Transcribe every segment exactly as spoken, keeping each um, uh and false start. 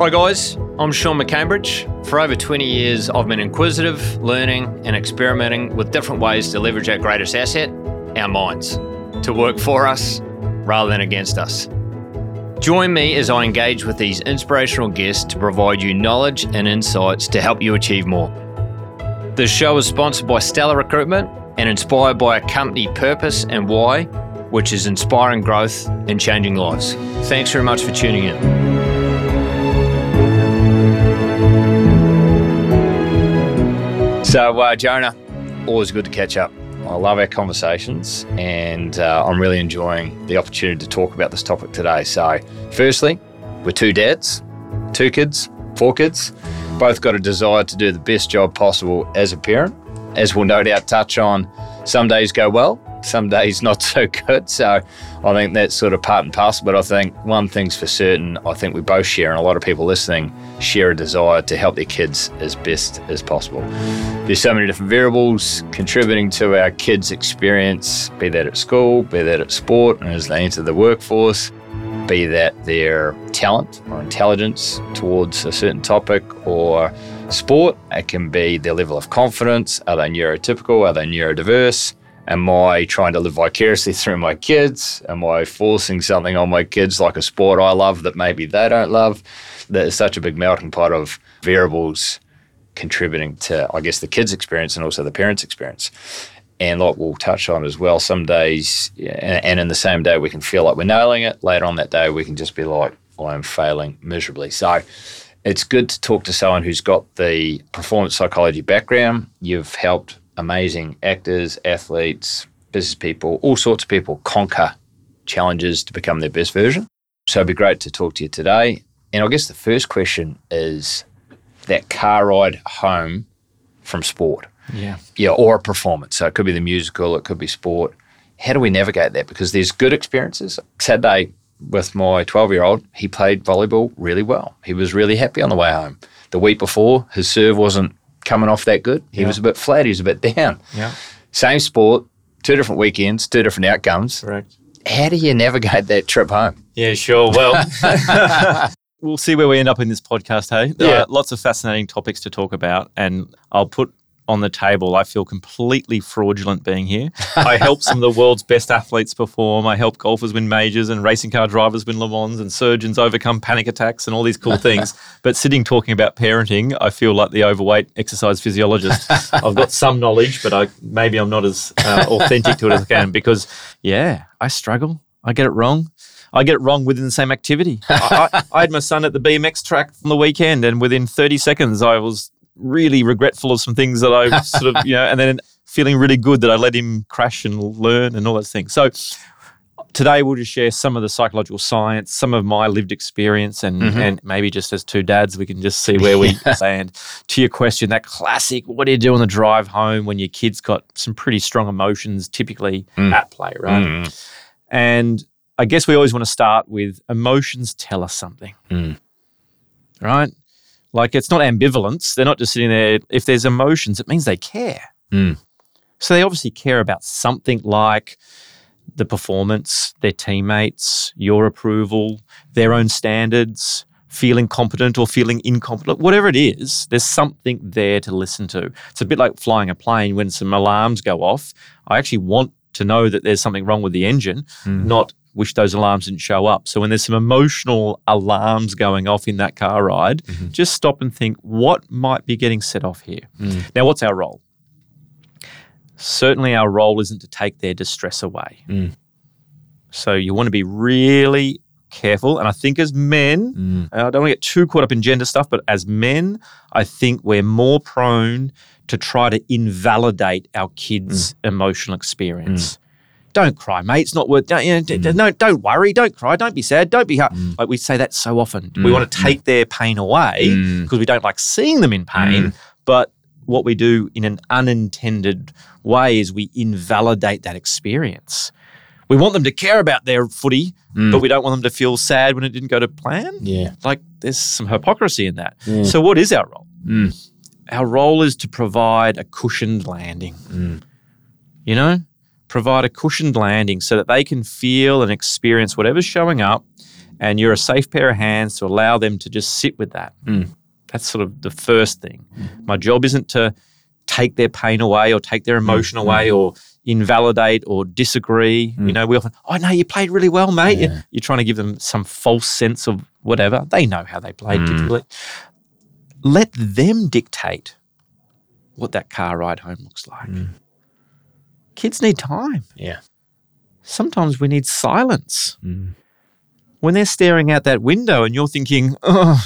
Hi guys, I'm Sean McCambridge. For over twenty years, I've been inquisitive, learning and experimenting with different ways to leverage our greatest asset, our minds, to work for us rather than against us. Join me as I engage with these inspirational guests to provide you knowledge and insights to help you achieve more. This show is sponsored by Stellar Recruitment and inspired by our company Purpose and Why, which is inspiring growth and changing lives. Thanks very much for tuning in. So, uh, Jonah, always good to catch up. I love our conversations and uh, I'm really enjoying the opportunity to talk about this topic today. So, firstly, we're two dads, two kids, four kids, both got a desire to do the best job possible as a parent, as we'll no doubt touch on. Some days go well, some days not so good. So I think that's sort of part and parcel, but I think one thing's for certain, I think we both share, and a lot of people listening share a desire to help their kids as best as possible. There's so many different variables contributing to our kids' experience, be that at school, be that at sport, and as they enter the workforce, be that their talent or intelligence towards a certain topic or sport. It can be their level of confidence. Are they neurotypical? Are they neurodiverse? Am I trying to live vicariously through my kids? Am I forcing something on my kids like a sport I love that maybe they don't love? There's such a big melting pot of variables contributing to, I guess, the kids' experience and also the parents' experience. And like we'll touch on as well, some days, and in the same day, we can feel like we're nailing it. Later on that day, we can just be like, I am failing miserably. So it's good to talk to someone who's got the performance psychology background. You've helped amazing actors, athletes, business people, all sorts of people conquer challenges to become their best version. So it'd be great to talk to you today. And I guess the first question is that car ride home from sport. Yeah. Yeah, or a performance. So it could be the musical, it could be sport. How do we navigate that? Because there's good experiences. Saturday with my twelve-year-old, he played volleyball really well. He was really happy on the way home. The week before, his serve wasn't coming off that good. He yeah. was a bit flat. He was a bit down. Yeah. Same sport, two different weekends, two different outcomes. Correct. How do you navigate that trip home? Yeah, sure. Well, we'll see where we end up in this podcast, hey? There yeah. are lots of fascinating topics to talk about, and I'll put on the table, I feel completely fraudulent being here. I help some of the world's best athletes perform. I help golfers win majors and racing car drivers win Le Mans and surgeons overcome panic attacks and all these cool things. But sitting talking about parenting, I feel like the overweight exercise physiologist. I've got some knowledge, but I maybe I'm not as uh, authentic to it as I can because, yeah, I struggle. I get it wrong. I get it wrong within the same activity. I, I, I had my son at the B M X track on the weekend, and within thirty seconds, I was really regretful of some things that I sort of, you know, and then feeling really good that I let him crash and learn and all those things. So today we'll just share some of the psychological science, some of my lived experience, and mm-hmm. and maybe just as two dads, we can just see where we land. To your question, that classic, what do you do on the drive home when your kid's got some pretty strong emotions typically mm. at play, right? Mm. And I guess we always want to start with emotions tell us something, mm. right? Like, it's not ambivalence. They're not just sitting there. If there's emotions, it means they care. Mm. So they obviously care about something like the performance, their teammates, your approval, their own standards, feeling competent or feeling incompetent. Whatever it is, there's something there to listen to. It's a bit like flying a plane when some alarms go off. I actually want to know that there's something wrong with the engine, mm. not wish those alarms didn't show up. So when there's some emotional alarms going off in that car ride, mm-hmm. just stop and think, what might be getting set off here? Mm. Now, what's our role? Certainly our role isn't to take their distress away. Mm. So you want to be really careful. And I think as men, mm. I don't want to get too caught up in gender stuff, but as men, I think we're more prone to try to invalidate our kids' mm. emotional experience. Mm. Don't cry, mate. It's not worth. Don't, you know, mm. no, don't worry. Don't cry. Don't be sad. Don't be. Hard. Mm. Like we say that so often. Mm. We want to take mm. their pain away because mm. we don't like seeing them in pain. Mm. But what we do in an unintended way is we invalidate that experience. We want them to care about their footy, mm. but we don't want them to feel sad when it didn't go to plan. Yeah, like there's some hypocrisy in that. Mm. So what is our role? Mm. Our role is to provide a cushioned landing. Mm. You know. Provide a cushioned landing so that they can feel and experience whatever's showing up and you're a safe pair of hands to allow them to just sit with that. Mm. That's sort of the first thing. Mm. My job isn't to take their pain away or take their emotion mm. away or invalidate or disagree. Mm. You know, we often, oh, no, you played really well, mate. Yeah. You're trying to give them some false sense of whatever. They know how they played mm. typically. Let them dictate what that car ride home looks like. Mm. Kids need time. Yeah. Sometimes we need silence. Mm. When they're staring out that window and you're thinking, oh,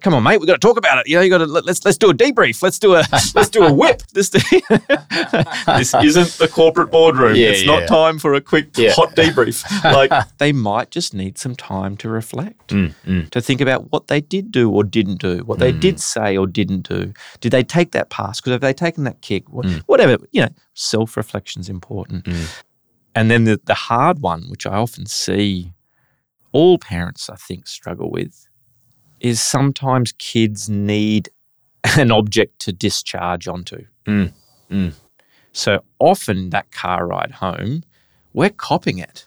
come on, mate, we've got to talk about it. You know, you got to let's let's do a debrief. Let's do a let's do a whip. This this isn't the corporate boardroom. Yeah, it's yeah. not time for a quick yeah. hot debrief. Like they might just need some time to reflect, mm, mm. to think about what they did do or didn't do, what mm. they did say or didn't do. Did they take that pass? Because have they taken that kick? Mm. Whatever, you know, self-reflection is important. Mm. And then the the hard one, which I often see. All parents, I think, struggle with is sometimes kids need an object to discharge onto. Mm, mm. So often that car ride home, we're copying it.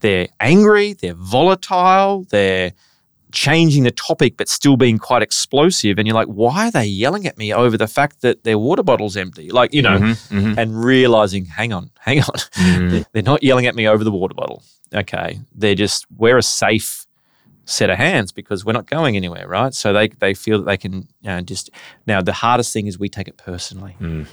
They're angry, they're volatile, they're changing the topic but still being quite explosive. And you're like, why are they yelling at me over the fact that their water bottle's empty? Like, you know, mm-hmm, mm-hmm. and realizing, hang on, hang on. Mm. They're not yelling at me over the water bottle. Okay, they're just, we're a safe set of hands because we're not going anywhere, right? So they they feel that they can you know, just, now the hardest thing is we take it personally. Mm.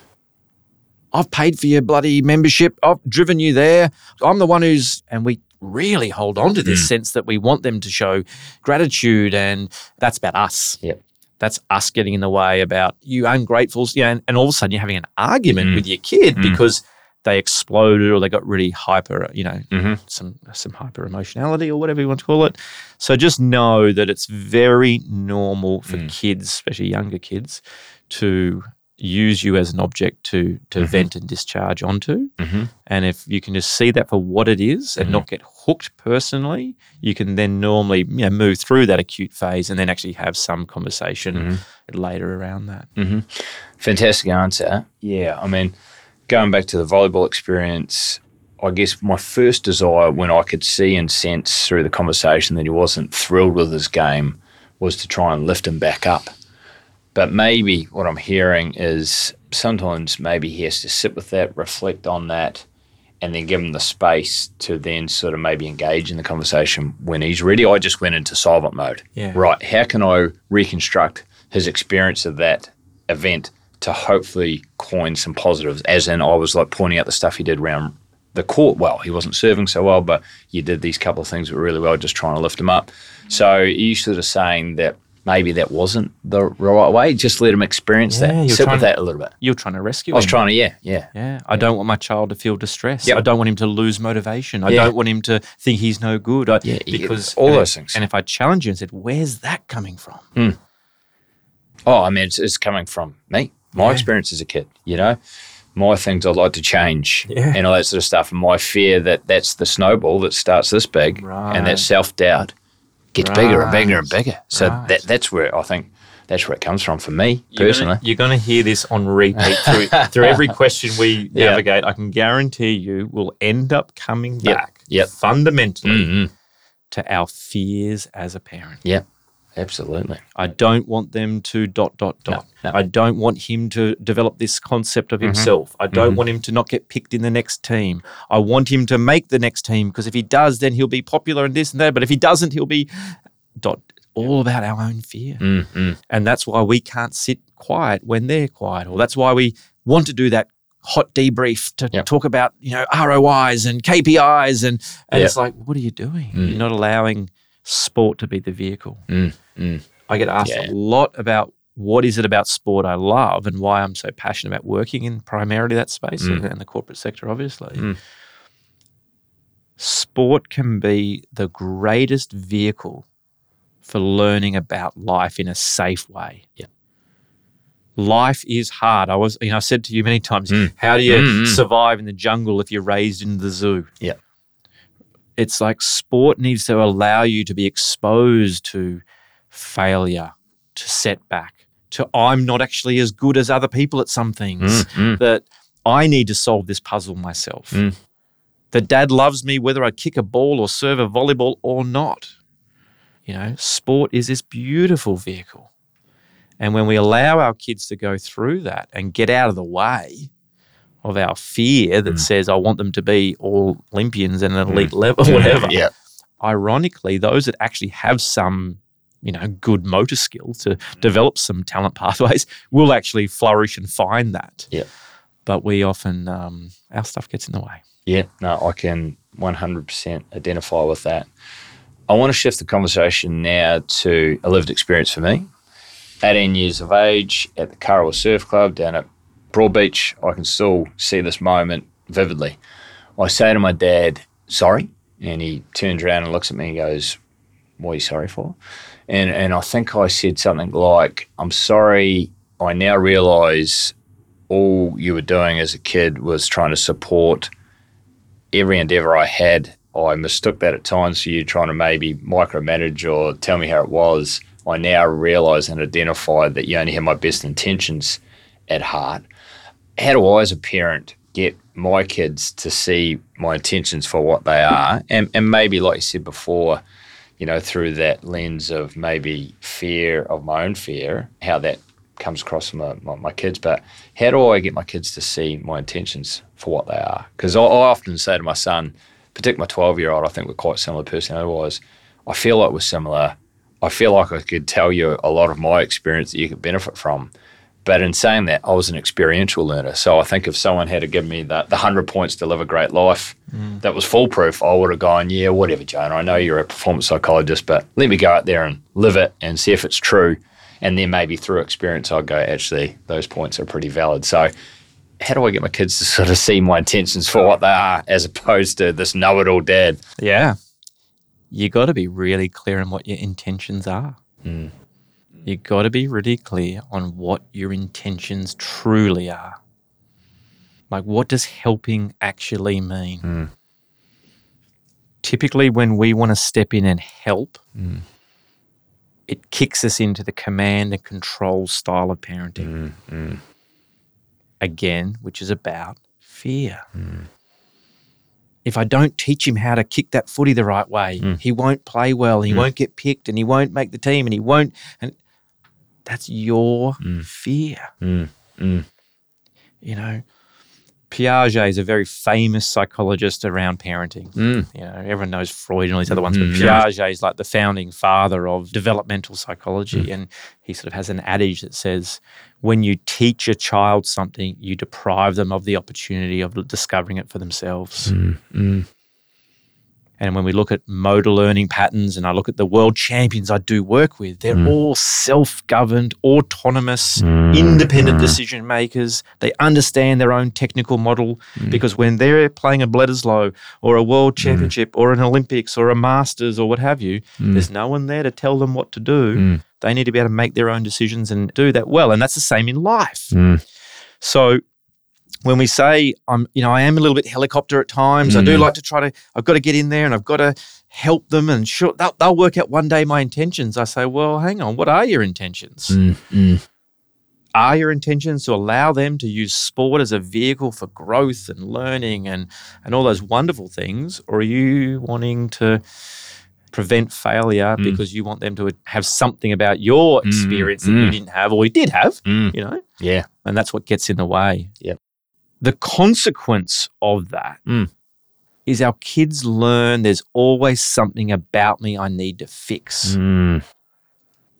I've paid for your bloody membership. I've driven you there. I'm the one who's, and we really hold on to this mm. sense that we want them to show gratitude and that's about us. Yep. That's us getting in the way about you ungratefuls. Yeah, and, and all of a sudden you're having an argument mm. with your kid mm. because they exploded or they got really hyper, you know, mm-hmm. some some hyper emotionality or whatever you want to call it. So just know that it's very normal for mm. kids, especially younger kids, to use you as an object to to mm-hmm. vent and discharge onto. Mm-hmm. And if you can just see that for what it is and mm-hmm. not get hooked personally, you can then normally you know, move through that acute phase and then actually have some conversation mm-hmm. later around that. Mm-hmm. Fantastic answer. Yeah, I mean, going back to the volleyball experience, I guess my first desire when I could see and sense through the conversation that he wasn't thrilled with his game was to try and lift him back up. But maybe what I'm hearing is sometimes maybe he has to sit with that, reflect on that, and then give him the space to then sort of maybe engage in the conversation when he's ready. I just went into silent mode. Yeah. Right, how can I reconstruct his experience of that event to hopefully coin some positives, as in I was like pointing out the stuff he did around the court well. He wasn't serving so well, but you did these couple of things that were really well, just trying to lift him up. So you sort of saying that maybe that wasn't the right way. Just let him experience yeah, that. Sit with that a little bit. You're trying to rescue him. I was trying to, yeah, yeah. Yeah. I yeah. don't want my child to feel distressed. Yep. I don't want him to lose motivation. I yeah. don't want him to think he's no good. I, yeah, because yeah, all those things. And if I challenge you and said, where's that coming from? Mm. Oh, I mean, it's, it's coming from me. My yeah. experience as a kid, you know, my things I'd like to change yeah. and all that sort of stuff. And my fear that that's the snowball that starts this big right. and that self-doubt gets right. bigger and bigger and bigger. So right. that that's where I think that's where it comes from for me you're personally. Gonna, you're going to hear this on repeat through, through every question we yeah. navigate. I can guarantee you we'll end up coming yep. back yep. fundamentally mm-hmm. to our fears as a parent. Yeah. Absolutely. I don't want them to dot, dot, dot. No, no. I don't want him to develop this concept of mm-hmm. himself. I don't mm-hmm. want him to not get picked in the next team. I want him to make the next team because if he does, then he'll be popular and this and that. But if he doesn't, he'll be dot. All about our own fear. Mm-hmm. And that's why we can't sit quiet when they're quiet. Or that's why we want to do that hot debrief to yep. talk about, you know, R O Is and K P Is. And, and yep. it's like, what are you doing? Mm. You're not allowing sport to be the vehicle. Mm, mm. I get asked yeah. a lot about what is it about sport I love and why I'm so passionate about working in primarily that space mm. and, and the corporate sector, obviously. Mm. Sport can be the greatest vehicle for learning about life in a safe way. Yeah. Life is hard. I was, you know, I've said to you many times, mm. how do you mm-hmm. survive in the jungle if you're raised in the zoo? Yeah. It's like sport needs to allow you to be exposed to failure, to setback, to I'm not actually as good as other people at some things, mm, mm. that I need to solve this puzzle myself. Mm. The dad loves me whether I kick a ball or serve a volleyball or not. You know, sport is this beautiful vehicle. And when we allow our kids to go through that and get out of the way of our fear that mm. says, I want them to be all Olympians and an elite mm. level, whatever. Yeah. Ironically, those that actually have some, you know, good motor skill to mm. develop some talent pathways will actually flourish and find that. Yeah. But we often, um, our stuff gets in the way. Yeah, no, I can one hundred percent identify with that. I want to shift the conversation now to a lived experience for me. eighteen years of age at the Carwell Surf Club down at Broad Beach, I can still see this moment vividly. I say to my dad, sorry, and he turns around and looks at me and goes, what are you sorry for? And and I think I said something like, I'm sorry, I now realise all you were doing as a kid was trying to support every endeavour I had. I mistook that at times for you trying to maybe micromanage or tell me how it was. I now realise and identify that you only have my best intentions at heart. How do I as a parent get my kids to see my intentions for what they are? And, and maybe, like you said before, you know, through that lens of maybe fear of my own fear, how that comes across from my, my, my kids. But how do I get my kids to see my intentions for what they are? Because I, I often say to my son, particularly my twelve-year-old, I think we're quite similar personality-wise, I feel like we're similar. I feel like I could tell you a lot of my experience that you could benefit from. But in saying that, I was an experiential learner. So I think if someone had to give me the, the one hundred points to live a great life mm. that was foolproof, I would have gone, yeah, whatever, Jonah. I know you're a performance psychologist, but let me go out there and live it and see if it's true. And then maybe through experience, I'd go, actually, those points are pretty valid. So how do I get my kids to sort of see my intentions for what they are as opposed to this know-it-all dad? Yeah. You got to be really clear on what your intentions are. Mm. You got to be really clear on what your intentions truly are. Like, what does helping actually mean? Mm. Typically, when we want to step in and help, mm. it kicks us into the command and control style of parenting. Mm. Mm. Again, which is about fear. Mm. If I don't teach him how to kick that footy the right way, mm. he won't play well, he mm. won't get picked, and he won't make the team, and he won't. And that's your mm. fear. Mm. Mm. You know, Piaget is a very famous psychologist around parenting. Mm. You know, everyone knows Freud and all these other ones, mm. but Piaget is like the founding father of developmental psychology. Mm. And he sort of has an adage that says, when you teach a child something, you deprive them of the opportunity of discovering it for themselves. Mm. Mm. And when we look at motor learning patterns, and I look at the world champions I do work with, they're mm. all self-governed, autonomous, mm. independent mm. decision makers. They understand their own technical model mm. because when they're playing a Bledisloe or a world championship mm. or an Olympics or a Masters or what have you, mm. there's no one there to tell them what to do. Mm. They need to be able to make their own decisions and do that well. And that's the same in life. Mm. So when we say, I'm, you know, I am a little bit helicopter at times. Mm. I do like to try to, I've got to get in there and I've got to help them and sure, they'll, they'll work out one day my intentions. I say, well, hang on, what are your intentions? Mm. Mm. Are your intentions to allow them to use sport as a vehicle for growth and learning and, and all those wonderful things? Or are you wanting to prevent failure mm. because you want them to have something about your experience mm. that mm. you didn't have or you did have, mm. you know? Yeah. And that's what gets in the way. Yeah. The consequence of that mm. is our kids learn there's always something about me I need to fix. Mm.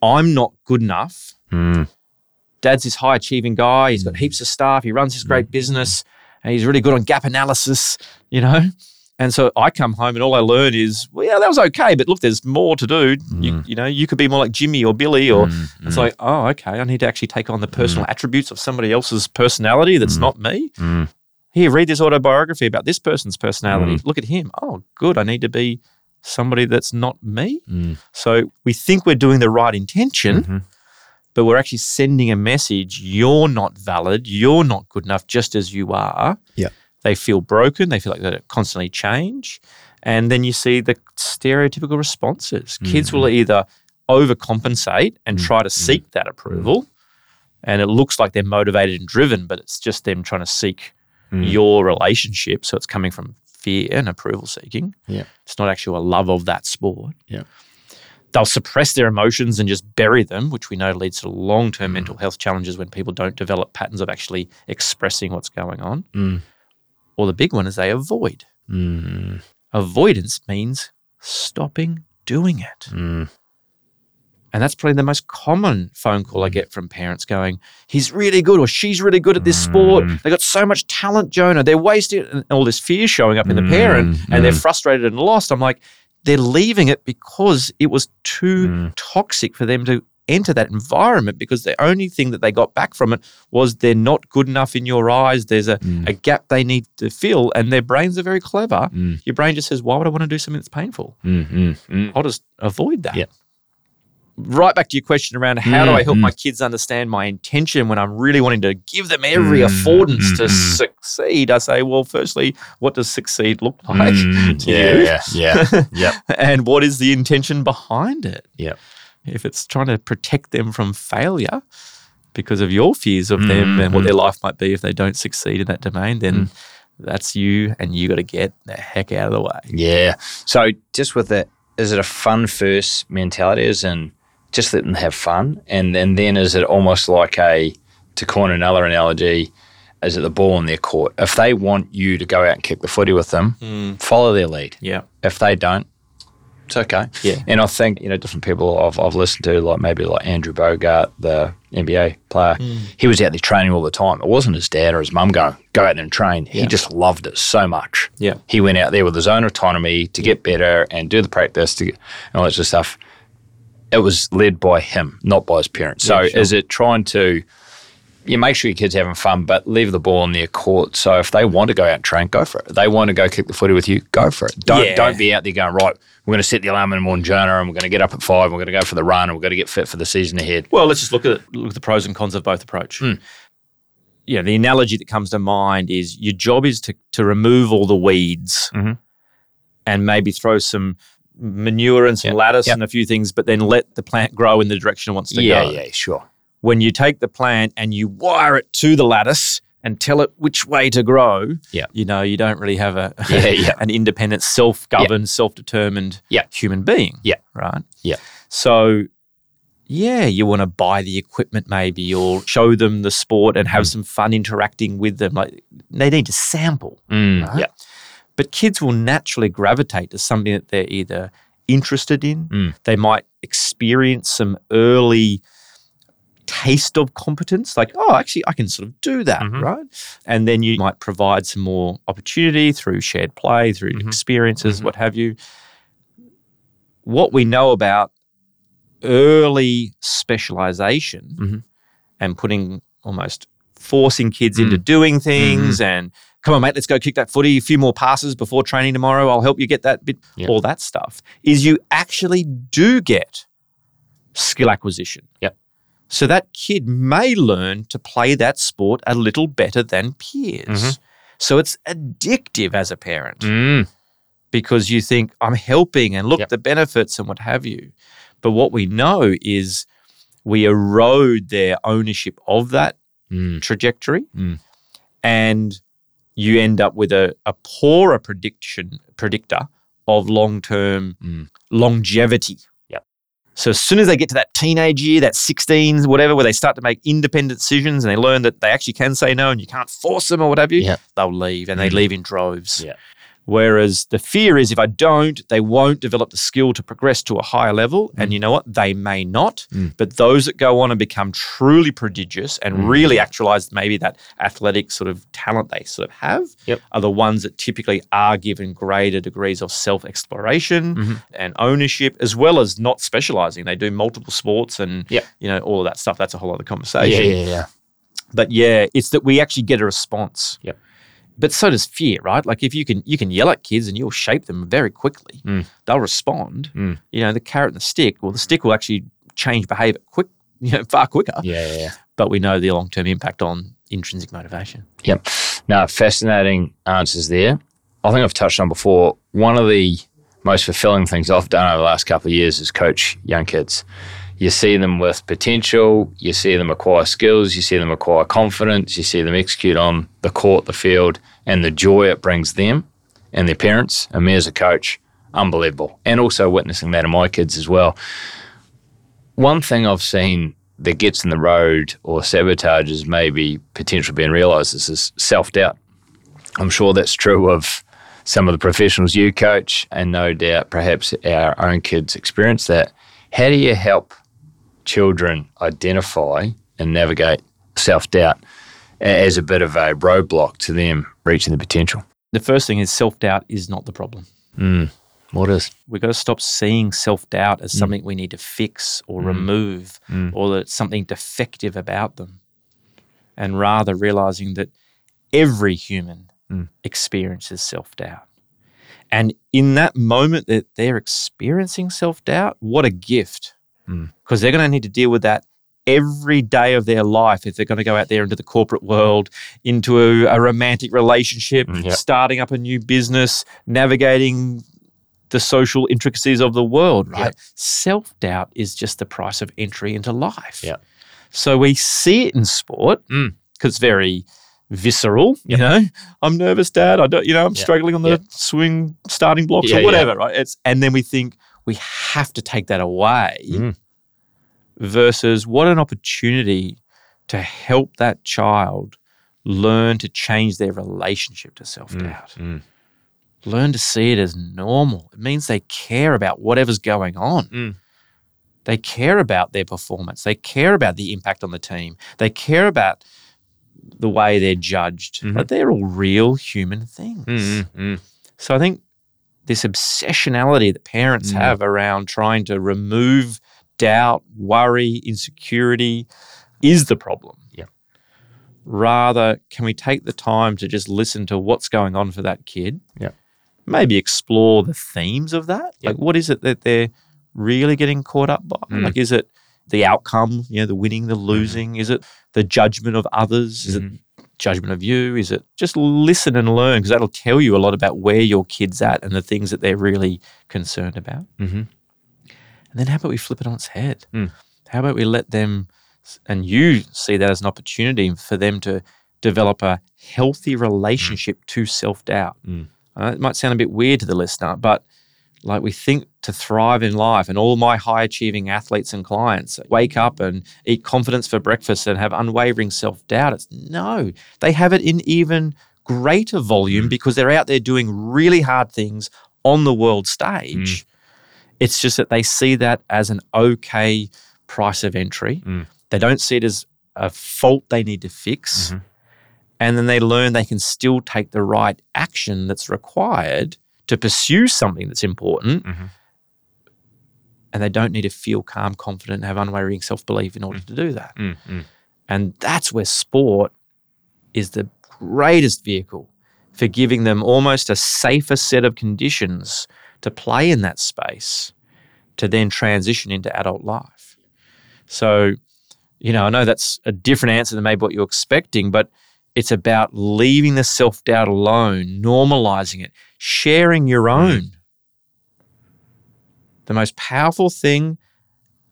I'm not good enough. Mm. Dad's this high-achieving guy. He's got heaps of staff. He runs this great mm. business, and he's really good on gap analysis, you know. And so I come home and all I learn is, well, yeah, that was okay, but look, there's more to do. Mm. You, you know, you could be more like Jimmy or Billy or mm. it's mm. like, oh, okay, I need to actually take on the personal mm. attributes of somebody else's personality that's mm. not me. Mm. Here, read this autobiography about this person's personality. Mm. Look at him. Oh, good, I need to be somebody that's not me. Mm. So we think we're doing the right intention, mm-hmm. but we're actually sending a message, you're not valid, you're not good enough just as you are. Yeah. They feel broken. They feel like they constantly change. And then you see the stereotypical responses. Mm. Kids will either overcompensate and mm. try to seek mm. that approval, and it looks like they're motivated and driven, but it's just them trying to seek mm. your relationship. So it's coming from fear and approval seeking. Yeah. It's not actually a love of that sport. Yeah. They'll suppress their emotions and just bury them, which we know leads to long-term mm. mental health challenges when people don't develop patterns of actually expressing what's going on. Mm. Or the big one is they avoid. Mm. Avoidance means stopping doing it. Mm. And that's probably the most common phone call I get from parents going, he's really good or she's really good at this mm. sport. They got so much talent, Jonah. They're wasting it. And all this fear showing up in mm. the parent and mm. they're frustrated and lost. I'm like, they're leaving it because it was too mm. toxic for them to enter that environment, because the only thing that they got back from it was they're not good enough in your eyes. There's a, mm. a gap they need to fill, and their brains are very clever. Mm. Your brain just says, why would I want to do something that's painful? Mm-hmm. Mm. I'll just avoid that. Yeah. Right back to your question around how mm. do I help mm. my kids understand my intention when I'm really wanting to give them every mm. affordance mm. to succeed? I say, well, firstly, what does succeed look like mm. to yeah, you? Yeah, yeah, yeah. And what is the intention behind it? Yeah. If it's trying to protect them from failure because of your fears of mm-hmm. them and what their life might be if they don't succeed in that domain, then mm. that's you, and you got to get the heck out of the way. Yeah. So just with that, is it a fun first mentality, as in just let them have fun? And, and then is it almost like a, to coin another analogy, is it the ball in their court? If they want you to go out and kick the footy with them, mm. follow their lead. Yeah. If they don't, it's okay. Yeah. And I think, you know, different people I've, I've listened to, like maybe like Andrew Bogart, the N B A player, mm. he was out there training all the time. It wasn't his dad or his mum going, go out there and train. He yeah. just loved it so much. Yeah. He went out there with his own autonomy to yeah. get better and do the practice to get, and all that sort of stuff. It was led by him, not by his parents. So yeah, sure. Is it trying to, you make sure your kids are having fun, but leave the ball in their court. So if they want to go out and train, go for it. If they want to go kick the footy with you, go for it. Don't yeah. don't be out there going, right, we're going to set the alarm in the morning, Jonah, and we're going to get up at five, we're going to go for the run, and we're going to get fit for the season ahead. Well, let's just look at look at the pros and cons of both approach. Mm. Yeah, the analogy that comes to mind is your job is to, to remove all the weeds mm-hmm. and maybe throw some manure and some yep. lattice yep. and a few things, but then let the plant grow in the direction it wants to yeah, go. Yeah, yeah, sure. When you take the plant and you wire it to the lattice and tell it which way to grow, yeah. you know, you don't really have a yeah, yeah. an independent, self-governed, yeah. self-determined yeah. human being, yeah. right? Yeah. So, yeah, you want to buy the equipment maybe, or show them the sport and have mm. some fun interacting with them. Like, they need to sample, mm, right? Yeah. But kids will naturally gravitate to something that they're either interested in. Mm. They might experience some early taste of competence, like, oh, actually, I can sort of do that, mm-hmm. right? And then you might provide some more opportunity through shared play, through mm-hmm. experiences, mm-hmm. what have you. What we know about early specialization mm-hmm. and putting almost forcing kids mm. into doing things mm-hmm. and, come on, mate, let's go kick that footy, a few more passes before training tomorrow, I'll help you get that bit, yep. all that stuff, is you actually do get skill acquisition. Yep. So that kid may learn to play that sport a little better than peers. Mm-hmm. So it's addictive as a parent mm. because you think, I'm helping and look, yep. the benefits and what have you. But what we know is we erode their ownership of that mm. trajectory mm. and you end up with a, a poorer prediction predictor of long-term mm. longevity. So as soon as they get to that teenage year, that sixteens, whatever, where they start to make independent decisions and they learn that they actually can say no and you can't force them or what have you, yeah. they'll leave, and they leave in droves. Yeah. Whereas the fear is, if I don't, they won't develop the skill to progress to a higher level. Mm. And you know what? They may not, mm. but those that go on and become truly prodigious and mm. really actualize maybe that athletic sort of talent they sort of have yep. are the ones that typically are given greater degrees of self-exploration mm-hmm. and ownership, as well as not specializing. They do multiple sports and, yep. you know, all of that stuff. That's a whole other conversation. Yeah, yeah, yeah. But, yeah, it's that we actually get a response. Yep. But so does fear, right? Like if you can you can yell at kids and you'll shape them very quickly. Mm. They'll respond. Mm. You know, the carrot and the stick, well, the stick will actually change behavior quick, you know, far quicker. Yeah, yeah, yeah. But we know the long-term impact on intrinsic motivation. Yep. No, fascinating answers there. I think I've touched on before, one of the most fulfilling things I've done over the last couple of years is coach young kids. You see them with potential, you see them acquire skills, you see them acquire confidence, you see them execute on the court, the field, and the joy it brings them. and their parents and me as a coach, unbelievable. And also witnessing that in my kids as well. One thing I've seen that gets in the road or sabotages maybe potentially being realised is self-doubt. I'm sure that's true of some of the professionals you coach, and no doubt perhaps our own kids experience that. How do you help children identify and navigate self-doubt as a bit of a roadblock to them reaching their potential? The first thing is self-doubt is not the problem. Mm. What is? We've got to stop seeing self-doubt as mm. something we need to fix or mm. remove mm. or that it's something defective about them, and rather realising that every human mm. experiences self-doubt. And in that moment that they're experiencing self-doubt, what a gift, because mm. they're going to need to deal with that every day of their life if they're going to go out there into the corporate world, into a, a romantic relationship, mm, yep. starting up a new business, navigating the social intricacies of the world, right? Yep. Self-doubt is just the price of entry into life. Yep. So we see it in sport because mm. it's very visceral, yep. you know, I'm nervous, Dad. I don't, you know, I'm yep. struggling on the yep. swing starting blocks yeah, or whatever, yeah. right? It's, and then we think we have to take that away. Mm. Versus what an opportunity to help that child learn to change their relationship to self-doubt. Mm, mm. Learn to see it as normal. It means they care about whatever's going on. Mm. They care about their performance. They care about the impact on the team. They care about the way they're judged. Mm-hmm. But they're all real human things. Mm-hmm, mm. So I think this obsessionality that parents mm. have around trying to remove doubt, worry, insecurity is the problem. Yeah. Rather, can we take the time to just listen to what's going on for that kid? Yeah. Maybe explore the themes of that. Yeah. Like, what is it that they're really getting caught up by? Mm. Like, is it the outcome, you know, the winning, the losing? Mm. Is it the judgment of others? Mm. Is it judgment of you? Is it just listen and learn? Because that'll tell you a lot about where your kid's at and the things that they're really concerned about. Mm-hmm. And then how about we flip it on its head? Mm. How about we let them, and you see that as an opportunity for them to develop a healthy relationship mm. to self-doubt. Mm. Uh, it might sound a bit weird to the listener, but like we think to thrive in life, and all my high-achieving athletes and clients wake up and eat confidence for breakfast and have unwavering self-doubt. It's no, they have it in even greater volume mm. because they're out there doing really hard things on the world stage. Mm. It's just that they see that as an okay price of entry. Mm. They don't see it as a fault they need to fix. Mm-hmm. And then they learn they can still take the right action that's required to pursue something that's important. Mm-hmm. And they don't need to feel calm, confident, and have unwavering self-belief in order mm. to do that. Mm-hmm. And that's where sport is the greatest vehicle for giving them almost a safer set of conditions to play in that space, to then transition into adult life. So, you know, I know that's a different answer than maybe what you're expecting, but it's about leaving the self-doubt alone, normalizing it, sharing your own. The most powerful thing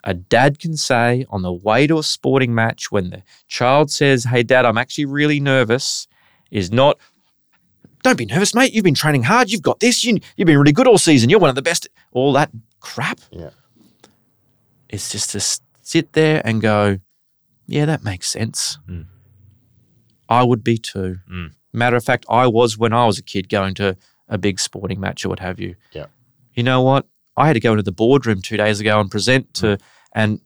a dad can say on the way to a sporting match when the child says, hey, Dad, I'm actually really nervous, is not, don't be nervous, mate. You've been training hard. You've got this. You, you've been really good all season. You're one of the best. All that crap. Yeah. It's just to sit there and go, yeah, that makes sense. Mm. I would be too. Mm. Matter of fact, I was when I was a kid going to a big sporting match or what have you. Yeah. You know what? I had to go into the boardroom two days ago and present to, mm. and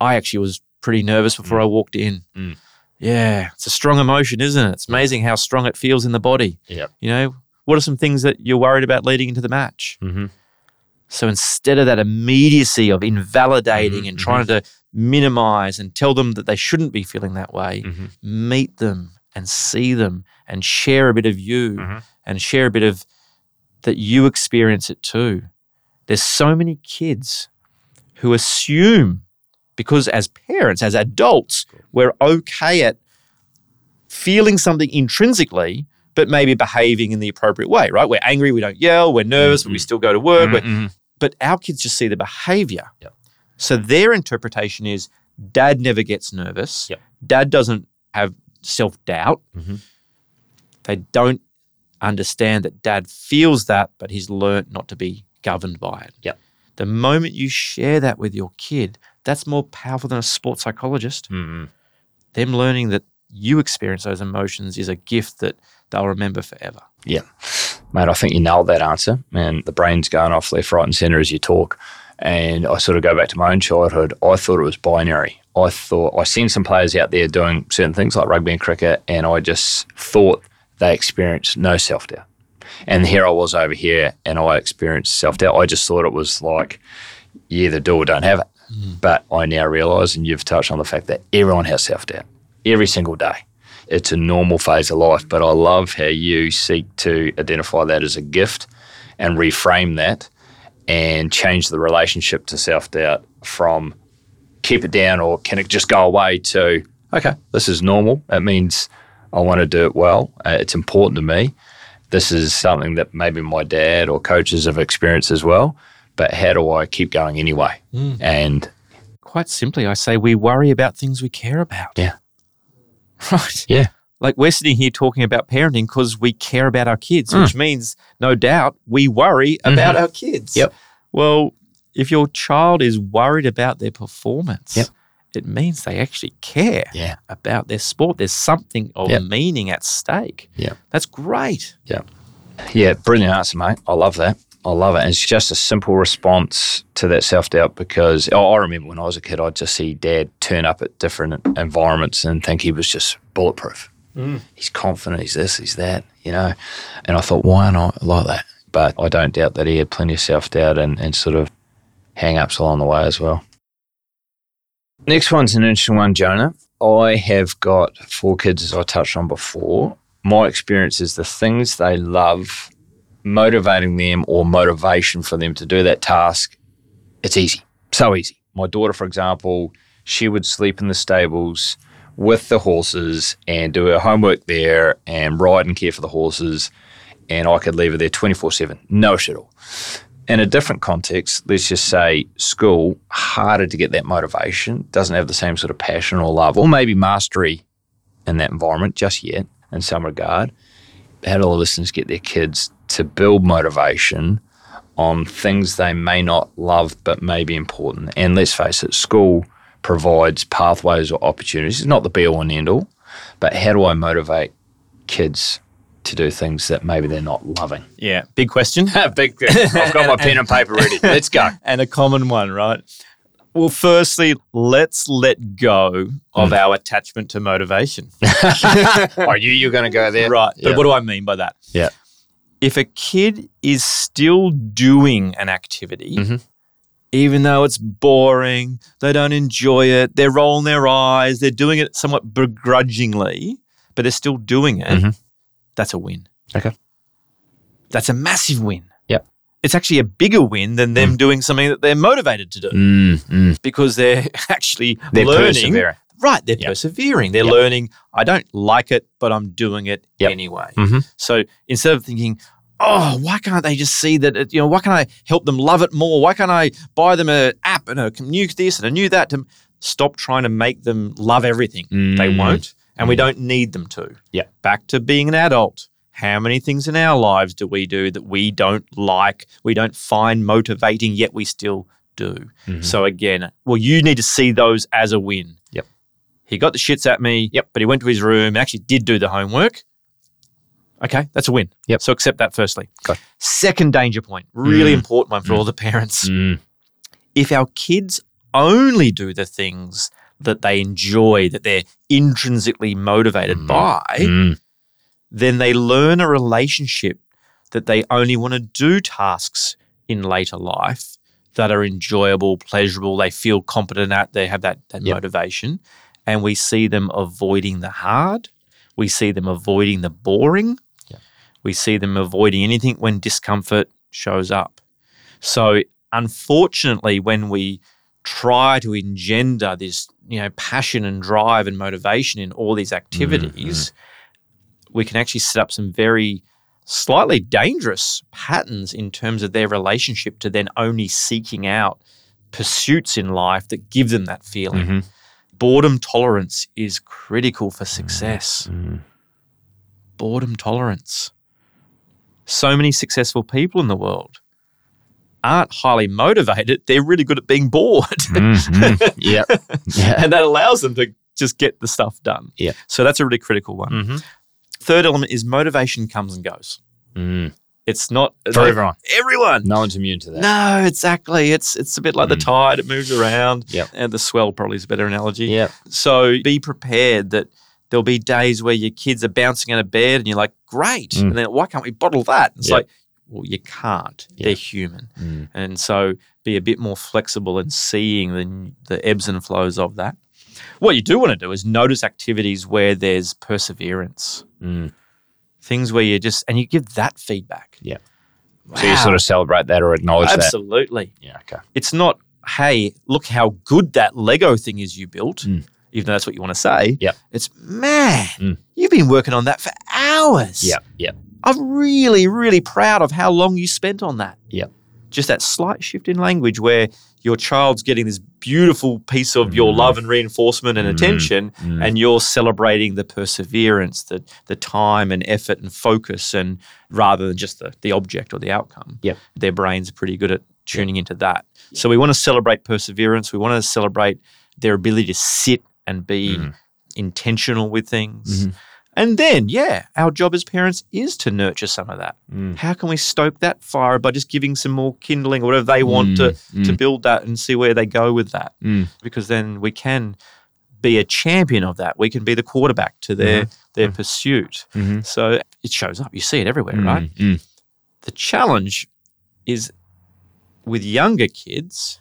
I actually was pretty nervous before mm. I walked in. Mm. Yeah, it's a strong emotion, isn't it? It's amazing how strong it feels in the body. Yeah. You know, what are some things that you're worried about leading into the match? Mm-hmm. So instead of that immediacy of invalidating mm-hmm. and trying mm-hmm. to minimize and tell them that they shouldn't be feeling that way, mm-hmm. meet them and see them and share a bit of you mm-hmm. and share a bit of that you experience it too. There's so many kids who assume, because as parents, as adults, we're okay at feeling something intrinsically, but maybe behaving in the appropriate way, right? We're angry, we don't yell, we're nervous, mm-hmm. but we still go to work. Mm-hmm. But our kids just see the behavior. Yep. So their interpretation is, Dad never gets nervous. Yep. Dad doesn't have self-doubt. Mm-hmm. They don't understand that dad feels that, but he's learnt not to be governed by it. Yep. The moment you share that with your kid, that's more powerful than a sports psychologist. Mm-hmm. Them learning that you experience those emotions is a gift that they'll remember forever. Yeah. Mate, I think you nailed that answer. And the brain's going off left, right and centre as you talk. And I sort of go back to my own childhood. I thought it was binary. I thought, I seen some players out there doing certain things like rugby and cricket, and I just thought they experienced no self-doubt. And here I was over here and I experienced self-doubt. I just thought it was like, you either do or don't have it. Mm. But I now realise, and you've touched on the fact that everyone has self-doubt every single day. It's a normal phase of life, but I love how you seek to identify that as a gift and reframe that and change the relationship to self-doubt from keep it down or can it just go away to, okay, this is normal. It means I want to do it well. Uh, it's important to me. This is something that maybe my dad or coaches have experienced as well, but how do I keep going anyway? Mm. And quite simply, I say we worry about things we care about. Yeah. Right. Yeah. Like we're sitting here talking about parenting because we care about our kids, mm. which means no doubt we worry mm-hmm. about our kids. Yep. Well, if your child is worried about their performance, yep. it means they actually care yeah. about their sport. There's something of yep. meaning at stake. Yeah. That's great. Yeah. Yeah. Brilliant answer, mate. I love that. I love it. And it's just a simple response to that self-doubt because oh, I remember when I was a kid, I'd just see dad turn up at different environments and think he was just bulletproof. Mm. He's confident, he's this, he's that, you know. And I thought, why not like that? But I don't doubt that he had plenty of self-doubt and, and sort of hang-ups along the way as well. Next one's an interesting one, Jonah. I have got four kids, as I touched on before. My experience is the things they love motivating them or motivation for them to do that task, it's easy, so easy. My daughter, for example, she would sleep in the stables with the horses and do her homework there and ride and care for the horses, and I could leave her there twenty-four seven, no shit at all. In a different context, let's just say school, harder to get that motivation, doesn't have the same sort of passion or love or maybe mastery in that environment just yet in some regard. How do the listeners get their kids to build motivation on things they may not love but may be important? And let's face it, school provides pathways or opportunities. It's not the be-all and end-all, but how do I motivate kids to do things that maybe they're not loving? Yeah, big question. big. I've got and, my pen and paper ready. Let's go. And a common one, right? Well, firstly, let's let go of mm. our attachment to motivation. I knew you were going to go there. Right. But yeah. What do I mean by that? Yeah. If a kid is still doing an activity, mm-hmm. even though it's boring, they don't enjoy it, they're rolling their eyes, they're doing it somewhat begrudgingly, but they're still doing it, mm-hmm. that's a win. Okay. That's a massive win. It's actually a bigger win than them mm. doing something that they're motivated to do mm, mm. because they're actually they're learning. Persevering. Right, they're yep. persevering. They're yep. learning, I don't like it, but I'm doing it yep. anyway. Mm-hmm. So instead of thinking, oh, why can't they just see that, it, you know, why can't I help them love it more? Why can't I buy them an app and a new this and a new that? To stop trying to make them love everything. Mm. They won't, and mm. we don't need them to. Yeah, back to being an adult. How many things in our lives do we do that we don't like, we don't find motivating, yet we still do? Mm-hmm. So again, well, you need to see those as a win. Yep. He got the shits at me, yep. but he went to his room and actually did do the homework. Okay, that's a win. Yep. So accept that firstly. Okay. Second danger point, really mm. important one for mm. all the parents. Mm. If our kids only do the things that they enjoy, that they're intrinsically motivated mm. by, mm. then they learn a relationship that they only want to do tasks in later life that are enjoyable, pleasurable, they feel competent at, they have that, that yep. motivation. And we see them avoiding the hard. We see them avoiding the boring. Yep. We see them avoiding anything when discomfort shows up. So unfortunately, when we try to engender this, you know, passion and drive and motivation in all these activities, mm-hmm. we can actually set up some very slightly dangerous patterns in terms of their relationship to then only seeking out pursuits in life that give them that feeling. Mm-hmm. Boredom tolerance is critical for success. Mm-hmm. Boredom tolerance. so many successful people in the world aren't highly motivated. They're really good at being bored. Mm-hmm. Yep. Yeah. And that allows them to just get the stuff done. Yeah. So that's a really critical one. Mm-hmm. Third element is motivation comes and goes. Mm. It's not for like, everyone. Everyone. No one's immune to that. No, exactly. It's it's a bit like mm. the tide. It moves around. Yep. And the swell probably is a better analogy. Yeah. So be prepared that there'll be days where your kids are bouncing out of bed and you're like, great. Mm. And then why can't we bottle that? It's yep. like, well, you can't. Yep. They're human. Mm. And so be a bit more flexible in seeing the, the ebbs and flows of that. What you do want to do is notice activities where there's perseverance. Mm. Things where you just, and you give that feedback. Yeah. Wow. So you sort of celebrate that or acknowledge Absolutely. that. Absolutely. Yeah, okay. It's not, hey, look how good that Lego thing is you built, mm. even though that's what you want to say. Yeah. It's, man, mm. you've been working on that for hours. Yeah, yeah. I'm really, really proud of how long you spent on that. Yeah. Just that slight shift in language where your child's getting this beautiful piece of mm. your love and reinforcement and mm. attention, mm. and you're celebrating the perseverance, the the time and effort and focus, and rather than just the, the object or the outcome. Yep. Their brains are pretty good at tuning yep. into that. Yep. So we want to celebrate perseverance. We want to celebrate their ability to sit and be mm. intentional with things. Mm-hmm. And then, yeah, our job as parents is to nurture some of that. Mm. How can we stoke that fire by just giving some more kindling or whatever they want mm. to mm. to build that and see where they go with that? Mm. Because then we can be a champion of that. We can be the quarterback to their, mm. their mm. pursuit. Mm-hmm. So it shows up. You see it everywhere, mm. right? Mm. The challenge is with younger kids,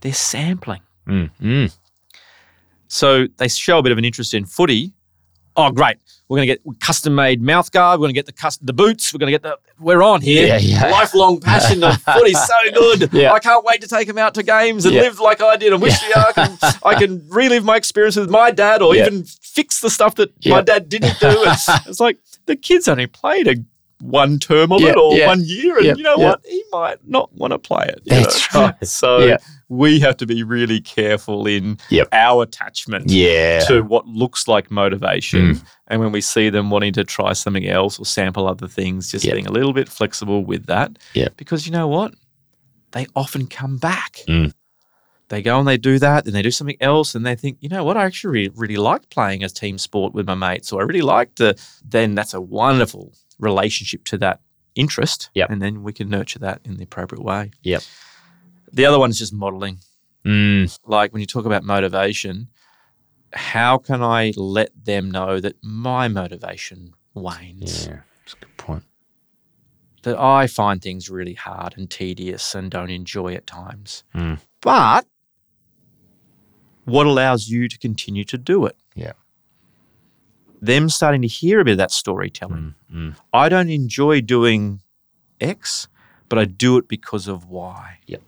they're sampling. Mm. Mm. So they show a bit of an interest in footy. Oh, great. We're going to get custom-made mouth guard. We're going to get the custom, the boots. We're going to get the – we're on here. Yeah, yeah. Lifelong passion of footy's so good. Yeah. I can't wait to take him out to games and yeah. live like I did. I wish yeah. I, can, I can relive my experience with my dad or yeah. even fix the stuff that yeah. my dad didn't do. It's, it's like the kid's only played a one term of yeah, it or yeah. one year and yeah, you know yeah. what? He might not want to play it. That's know? Right. So yeah. we have to be really careful in yep. our attachment yeah. to what looks like motivation. Mm. And when we see them wanting to try something else or sample other things, just yep. being a little bit flexible with that. Yep. Because you know what? They often come back. Mm. They go and they do that, then they do something else, and they think, you know what, I actually really, really liked playing a team sport with my mates, or I really liked the, then that's a wonderful relationship to that interest, yep. and then we can nurture that in the appropriate way. Yep. The other one is just modelling. Mm. Like when you talk about motivation, how can I let them know that my motivation wanes? Yeah, that's a good point. That I find things really hard and tedious and don't enjoy at times. Mm. But what allows you to continue to do it? Yeah. Them starting to hear a bit of that storytelling. Mm, mm. I don't enjoy doing X, but I do it because of Y. Yep.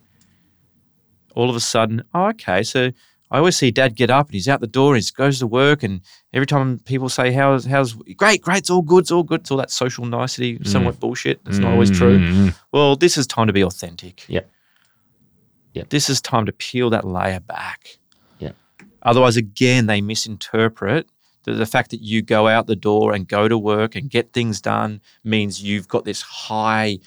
All of a sudden, oh, okay, so I always see Dad get up and he's out the door and he goes to work, and every time people say, how's, how's great, great, it's all good, it's all good. It's all that social nicety, mm. somewhat bullshit. It's mm. not always true. Well, this is time to be authentic. Yeah. Yep. This is time to peel that layer back. Yeah. Otherwise, again, they misinterpret that the fact that you go out the door and go to work and get things done means you've got this high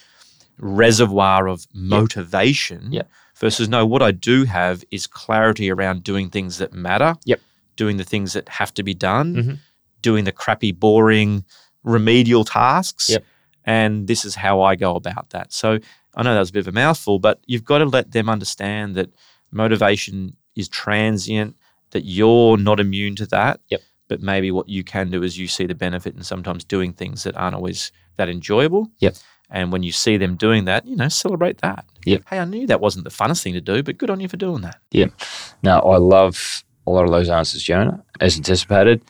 reservoir of motivation yep. Yep. versus no, what I do have is clarity around doing things that matter, yep. doing the things that have to be done, mm-hmm. doing the crappy, boring, remedial tasks, yep. and this is how I go about that. So I know that was a bit of a mouthful, but you've got to let them understand that motivation is transient, that you're not immune to that. Yep. But maybe what you can do is you see the benefit in sometimes doing things that aren't always that enjoyable. Yep. And when you see them doing that, you know, celebrate that. Yep. Hey, I knew that wasn't the funnest thing to do, but good on you for doing that. Yeah. Now, I love a lot of those answers, Jonah, as anticipated,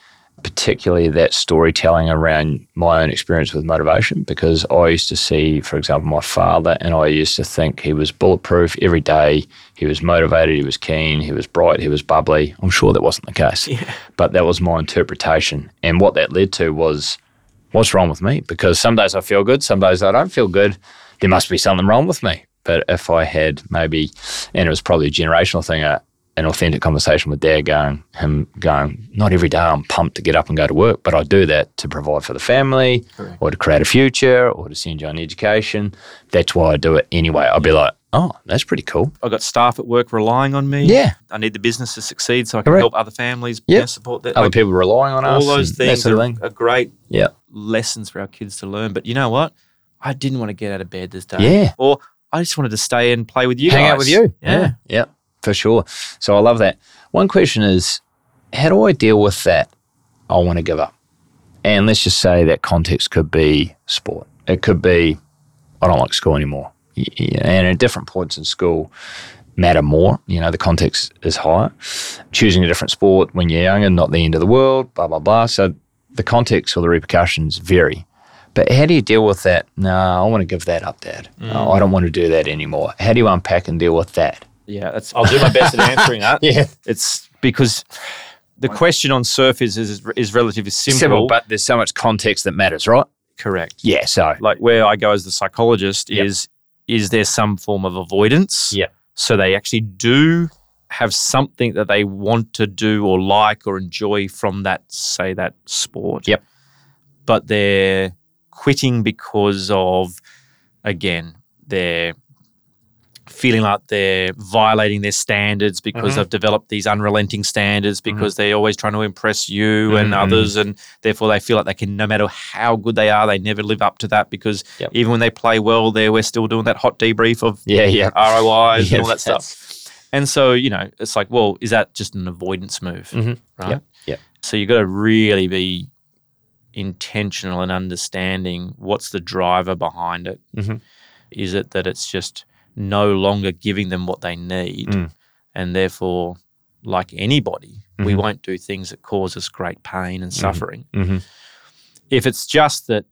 particularly that storytelling around my own experience with motivation, because I used to see, for example, my father, and I used to think he was bulletproof every day. He was motivated, he was keen, he was bright, he was bubbly. I'm sure that wasn't the case, yeah. but that was my interpretation. And what that led to was, what's wrong with me? Because some days I feel good, some days I don't feel good. There must be something wrong with me. But if I had maybe, and it was probably a generational thing, a, an authentic conversation with Dad going, him going, not every day I'm pumped to get up and go to work, but I do that to provide for the family Correct. Or to create a future or to send you on education. That's why I do it anyway. I'll be like, oh, that's pretty cool. I've got staff at work relying on me. Yeah. I need the business to succeed so I can Correct. Help other families yep. you know, support that. Other like, people relying on all us. All those things are, thing. are great yep. lessons for our kids to learn. But you know what? I didn't want to get out of bed this day. Yeah. Or I just wanted to stay and play with you Hang guys. Out with you. Yeah. Yeah. yeah. For sure. So I love that. One question is, how do I deal with that? I want to give up. And let's just say that context could be sport. It could be, I don't like school anymore. And at different points in school matter more. You know, the context is higher. Choosing a different sport when you're younger, not the end of the world, blah, blah, blah. So the context or the repercussions vary. But how do you deal with that? No, I want to give that up, Dad. Mm. Oh, I don't want to do that anymore. How do you unpack and deal with that? Yeah, that's, I'll do my best at answering that. Yeah, it's because the question on surf is is, is relatively simple. simple, but there's so much context that matters, right? Correct. Yeah, so like where I go as the psychologist yep. is is there some form of avoidance? Yeah. So they actually do have something that they want to do or like or enjoy from that, say that sport. Yep. But they're quitting because of, again, their feeling like they're violating their standards because mm-hmm. they've developed these unrelenting standards because mm-hmm. they're always trying to impress you mm-hmm. and others, and therefore they feel like they can, no matter how good they are, they never live up to that because yep. even when they play well there, we're still doing that hot debrief of yeah, yeah. R O Is yeah, and all that stuff. And so, you know, it's like, well, is that just an avoidance move, mm-hmm. right? Yep. Yep. So you've got to really be intentional in understanding what's the driver behind it. Mm-hmm. Is it that it's just no longer giving them what they need mm. and therefore, like anybody, mm-hmm. we won't do things that cause us great pain and mm-hmm. suffering. Mm-hmm. If it's just that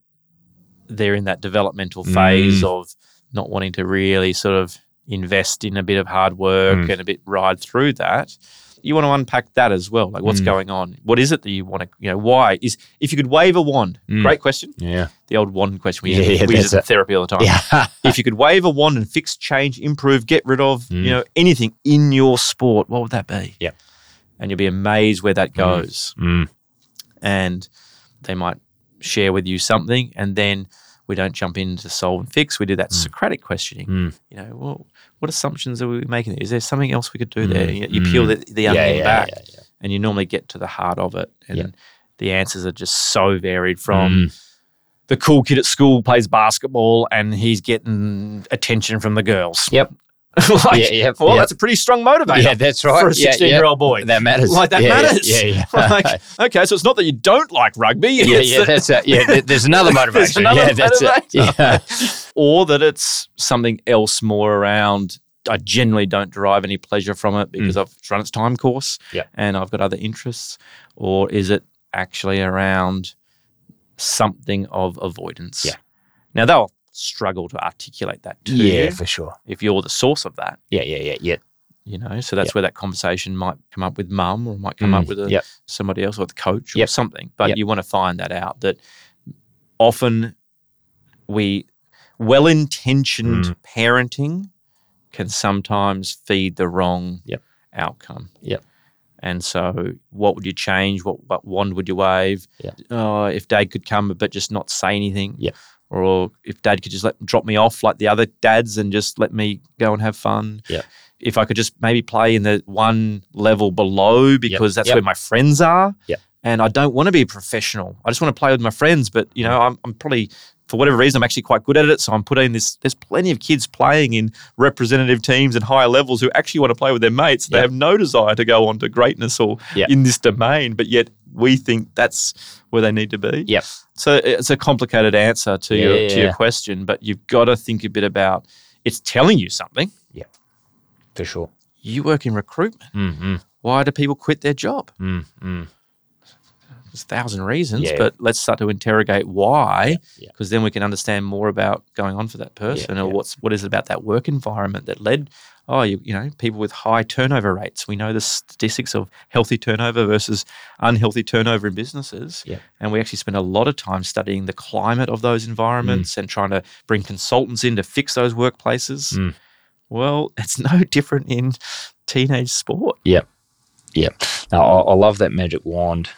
they're in that developmental phase mm. of not wanting to really sort of invest in a bit of hard work mm. and a bit ride through that, you want to unpack that as well. Like what's mm. going on? What is it that you want to, you know, why is, if you could wave a wand, mm. great question. Yeah. The old wand question. We, yeah, we use it in therapy all the time. Yeah. If you could wave a wand and fix, change, improve, get rid of, mm. you know, anything in your sport, what would that be? Yeah. And you'll be amazed where that goes. Mm. Mm. And they might share with you something, and then we don't jump in to solve and fix. We do that mm. Socratic questioning. Mm. You know, well, what assumptions are we making? Is there something else we could do mm. there? You, you mm. peel the, the onion yeah, yeah, back yeah, yeah. and you normally get to the heart of it. And yeah. the answers are just so varied from mm. the cool kid at school plays basketball and he's getting attention from the girls. Yep. like, yeah, yep, well, yep. that's a pretty strong motivator. Yeah, that's right. For a sixteen-year-old yeah, yep. boy. That matters. Like, that yeah, matters. Yeah, yeah, yeah. like, okay, so it's not that you don't like rugby. Yeah, yeah, that, that's a, yeah, th- there's another motivator. there's another yeah, motivator. That's it. Yeah. Or that it's something else more around, I generally don't derive any pleasure from it because mm. I've run its time course yep. and I've got other interests. Or is it actually around something of avoidance? Yeah. Now, they'll struggle to articulate that to yeah you, for sure if you're the source of that yeah yeah yeah yeah you know so that's yep. where that conversation might come up with mum or might come mm, up with a, yep. somebody else or the coach or yep. something but yep. you want to find that out, that often we well-intentioned mm. parenting can sometimes feed the wrong yep. outcome yep and so what would you change, what, what wand would you wave? Yep. Oh, if Dad could come but just not say anything yeah or if Dad could just let drop me off like the other dads and just let me go and have fun. Yeah. If I could just maybe play in the one level below because yep. that's yep. where my friends are. Yeah. And I don't want to be a professional. I just want to play with my friends. But, you know, I'm, I'm probably, for whatever reason, I'm actually quite good at it. So I'm putting this, there's plenty of kids playing in representative teams and higher levels who actually want to play with their mates. Yep. They have no desire to go on to greatness or yep. in this domain. But yet we think that's where they need to be. Yep. So it's a complicated answer to yeah, your yeah, to your yeah. question, but you've got to think a bit about, it's telling you something. Yeah, for sure. You work in recruitment. Mm-hmm. Why do people quit their job? Mm-hmm. There's a thousand reasons, yeah, but yeah. let's start to interrogate why, because yeah. then we can understand more about going on for that person yeah, or yeah. what's what is it about that work environment that led, oh, you, you know, people with high turnover rates. We know the statistics of healthy turnover versus unhealthy turnover in businesses. Yeah. And we actually spend a lot of time studying the climate of those environments mm. and trying to bring consultants in to fix those workplaces. Mm. Well, it's no different in teenage sport. Yep. Yep. Now, I, I love that magic wand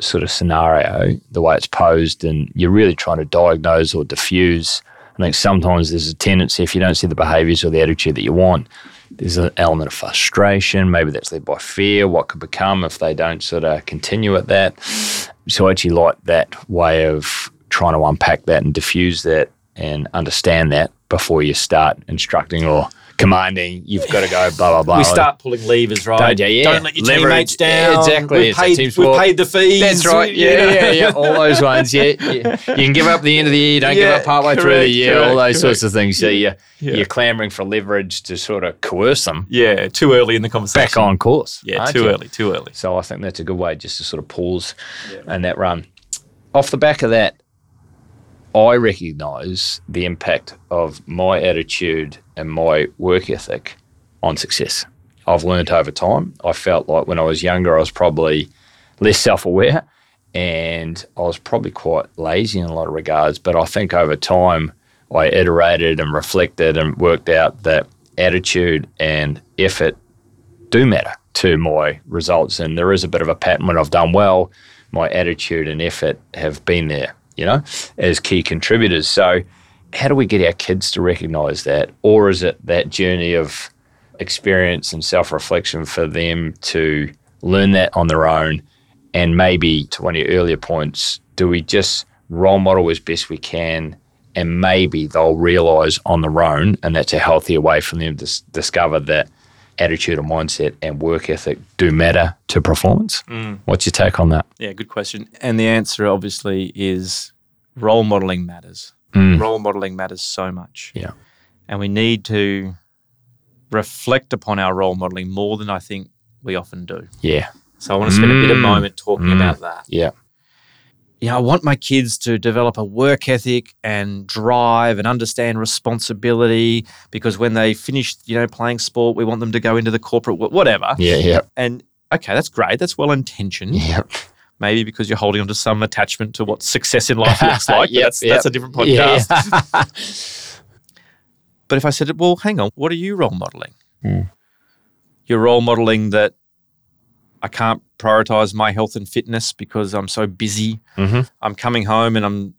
sort of scenario, the way it's posed, and you're really trying to diagnose or diffuse. I think sometimes there's a tendency, if you don't see the behaviours or the attitude that you want, there's an element of frustration. Maybe that's led by fear, what could become if they don't sort of continue at that. So I actually like that way of trying to unpack that and diffuse that and understand that before you start instructing or commanding, you've got to go blah, blah, blah. We start pulling levers, right? Don't, yeah. Don't let your Leverage. teammates down. Yeah, exactly. We've, paid, we've paid the fees. That's right. Yeah, yeah, yeah, yeah. All those ones, yeah, yeah. You can give up at the end of the year. Don't yeah, give up partway through the year. All those correct. sorts of things. So yeah, yeah. you're clamouring for leverage to sort of coerce them. Yeah, too early in the conversation. Back on course. Yeah, too you? early, too early. So I think that's a good way just to sort of pause yeah. and that run. Off the back of that, I recognise the impact of my attitude and my work ethic on success. I've learned over time. I felt like when I was younger, I was probably less self-aware and I was probably quite lazy in a lot of regards. But I think over time, I iterated and reflected and worked out that attitude and effort do matter to my results. And there is a bit of a pattern when I've done well, my attitude and effort have been there, you know, as key contributors. So how do we get our kids to recognise that? Or is it that journey of experience and self-reflection for them to learn that on their own? And maybe, to one of your earlier points, do we just role model as best we can and maybe they'll realise on their own, and that's a healthier way for them to s- discover that attitude and mindset and work ethic do matter to performance? Mm. What's your take on that? Yeah, good question. And the answer obviously is role modelling matters. Mm. Role modelling matters so much. Yeah. And we need to reflect upon our role modelling more than I think we often do. Yeah. So I want to spend mm. a bit of moment talking mm. about that. Yeah. You know, I want my kids to develop a work ethic and drive and understand responsibility, because when they finish, you know, playing sport, we want them to go into the corporate, whatever. Yeah, yeah. And, okay, that's great. That's well-intentioned. Yeah. Maybe because you're holding on to some attachment to what success in life looks like. yep, that's, yep. that's a different podcast. Yeah. But if I said, well, hang on, what are you role modelling? Mm. You're role modelling that I can't prioritise my health and fitness because I'm so busy. Mm-hmm. I'm coming home and I'm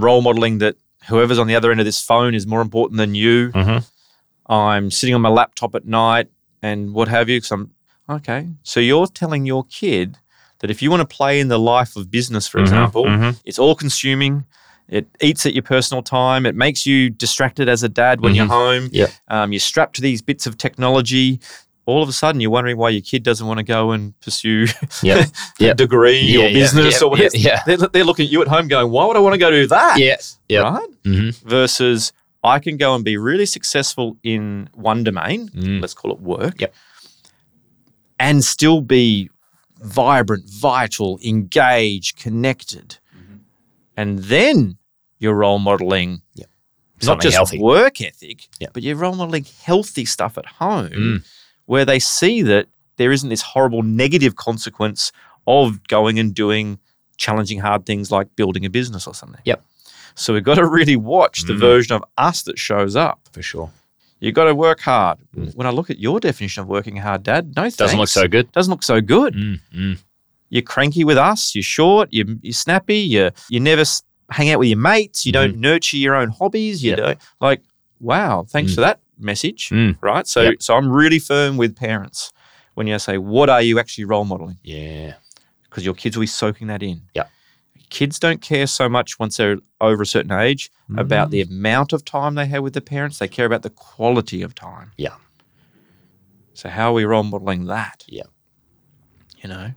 role modelling that whoever's on the other end of this phone is more important than you. Mm-hmm. I'm sitting on my laptop at night and what have you. Cause I'm, okay, so you're telling your kid that if you want to play in the life of business, for mm-hmm. example, mm-hmm. it's all-consuming. It eats at your personal time. It makes you distracted as a dad when mm-hmm. you're home. Yep. Um, you're strapped to these bits of technology. All of a sudden, you're wondering why your kid doesn't want to go and pursue yep. a yep. degree yeah, or yeah, business yeah, or whatever. Yeah, yeah. They're, they're looking at you at home going, why would I want to go do that? Yeah, yep. Right? Mm-hmm. Versus I can go and be really successful in one domain, mm. let's call it work, yep. and still be vibrant, vital, engaged, connected. Mm-hmm. And then you're role modeling yep. not just healthy. work ethic, yep. but you're role modeling healthy stuff at home. Mm. Where they see that there isn't this horrible negative consequence of going and doing challenging hard things like building a business or something. Yep. So we've got to really watch the mm. version of us that shows up. For sure. You've got to work hard. Mm. When I look at your definition of working hard, Dad, no thanks. Doesn't look so good. Doesn't look so good. Mm. Mm. You're cranky with us. You're short. You're, you're snappy. You you never hang out with your mates. You mm. don't nurture your own hobbies. You yep. don't like, wow, thanks mm. for that message, mm. right? So yep. so I'm really firm with parents when you say, what are you actually role modeling? Yeah. Because your kids will be soaking that in. Yeah. Kids don't care so much once they're over a certain age mm. about the amount of time they have with their parents. They care about the quality of time. Yeah. So how are we role modeling that? Yeah. You know?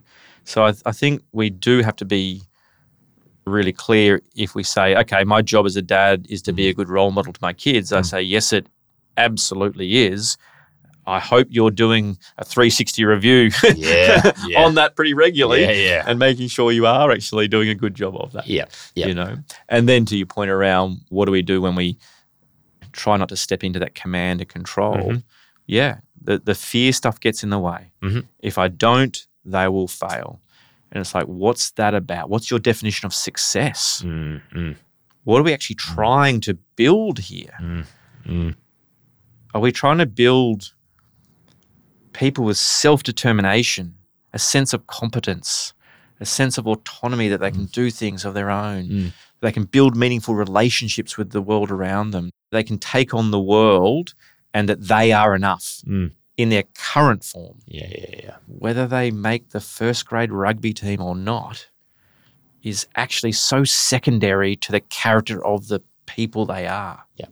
So I, I think we do have to be really clear if we say, okay, my job as a dad is to mm. be a good role model to my kids. Mm. I say, yes, it absolutely is. I hope you're doing a three sixty review yeah, yeah. on that pretty regularly yeah, yeah. and making sure you are actually doing a good job of that. Yeah, yeah. You know. And then to your point around what do we do when we try not to step into that command and control? Mm-hmm. Yeah, the, the fear stuff gets in the way. Mm-hmm. If I don't, they will fail. And it's like, what's that about? What's your definition of success? Mm-hmm. What are we actually trying to build here? Mm-hmm. Are we trying to build people with self-determination, a sense of competence, a sense of autonomy that they can do things of their own, mm. they can build meaningful relationships with the world around them, they can take on the world and that they are enough mm. in their current form? Yeah, yeah, yeah. Whether they make the first grade rugby team or not is actually so secondary to the character of the people they are. Yeah.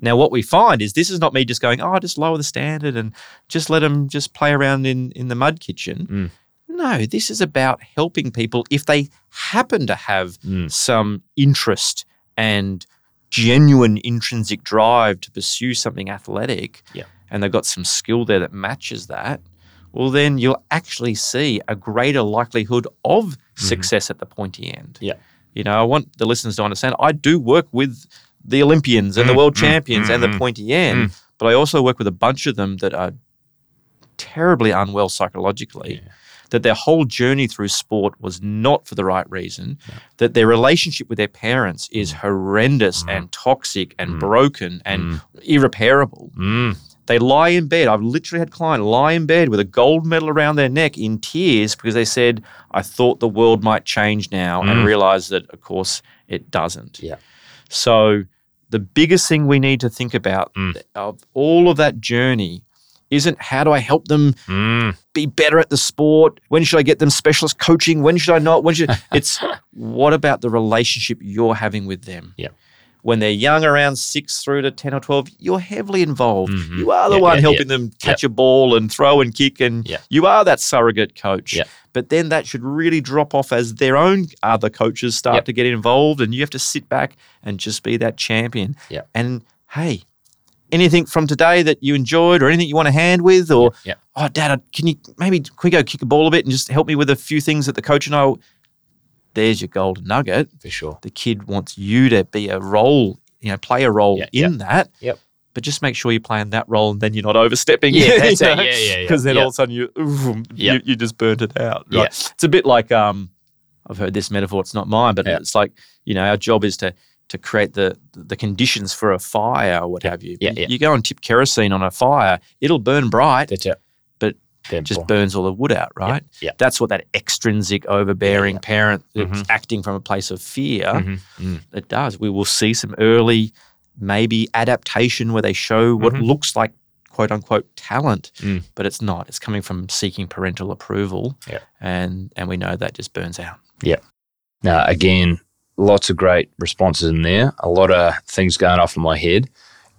Now, what we find is this is not me just going, oh, just lower the standard and just let them just play around in, in the mud kitchen. Mm. No, this is about helping people if they happen to have mm. some interest and genuine intrinsic drive to pursue something athletic yeah. and they've got some skill there that matches that, well, then you'll actually see a greater likelihood of mm-hmm. success at the pointy end. Yeah. You know, I want the listeners to understand I do work with the Olympians and mm-hmm. the world champions mm-hmm. and the pointy end, mm-hmm. but I also work with a bunch of them that are terribly unwell psychologically. Yeah. That their whole journey through sport was not for the right reason, yeah. that their relationship with their parents is horrendous mm. and toxic and mm. broken and mm. irreparable. Mm. They lie in bed. I've literally had clients lie in bed with a gold medal around their neck in tears because they said, I thought the world might change now mm. and realized that, of course, it doesn't. Yeah. So the biggest thing we need to think about mm. of all of that journey isn't how do I help them mm. be better at the sport? When should I get them specialist coaching? When should I not? When should it's what about the relationship you're having with them? Yeah. When they're young, around six through to ten or twelve, you're heavily involved. Mm-hmm. You are the yeah, one yeah, helping yeah. them catch yeah. a ball and throw and kick, and yeah. you are that surrogate coach. Yeah. But then that should really drop off as their own other coaches start yeah. to get involved, and you have to sit back and just be that champion. Yeah. And hey, anything from today that you enjoyed or anything you want a hand with or, yeah, yeah. oh, Dad, can you maybe can we go kick a ball a bit and just help me with a few things that the coach and I – there's your golden nugget. For sure. The kid wants you to be a role, you know, play a role yeah, in yeah. that. Yep. But just make sure you're playing that role and then you're not overstepping. Yeah, that's it. Yeah, yeah, yeah. Because then yeah. all of a sudden you, ooh, yeah. you you just burnt it out. Right? Yeah. It's a bit like um, – I've heard this metaphor. It's not mine, but yeah. it's like, you know, our job is to – to create the the conditions for a fire or what yeah, have you. Yeah, yeah. You go and tip kerosene on a fire, it'll burn bright, that's it. but it just burns all the wood out, right? Yeah, yeah. That's what that extrinsic, overbearing yeah, yeah. parent that's mm-hmm. acting from a place of fear, mm-hmm. mm. it does. We will see some early maybe adaptation where they show what mm-hmm. looks like quote unquote talent, mm. but it's not. It's coming from seeking parental approval yeah. and, and we know that just burns out. Yeah. Now, again, lots of great responses in there, a lot of things going off in my head.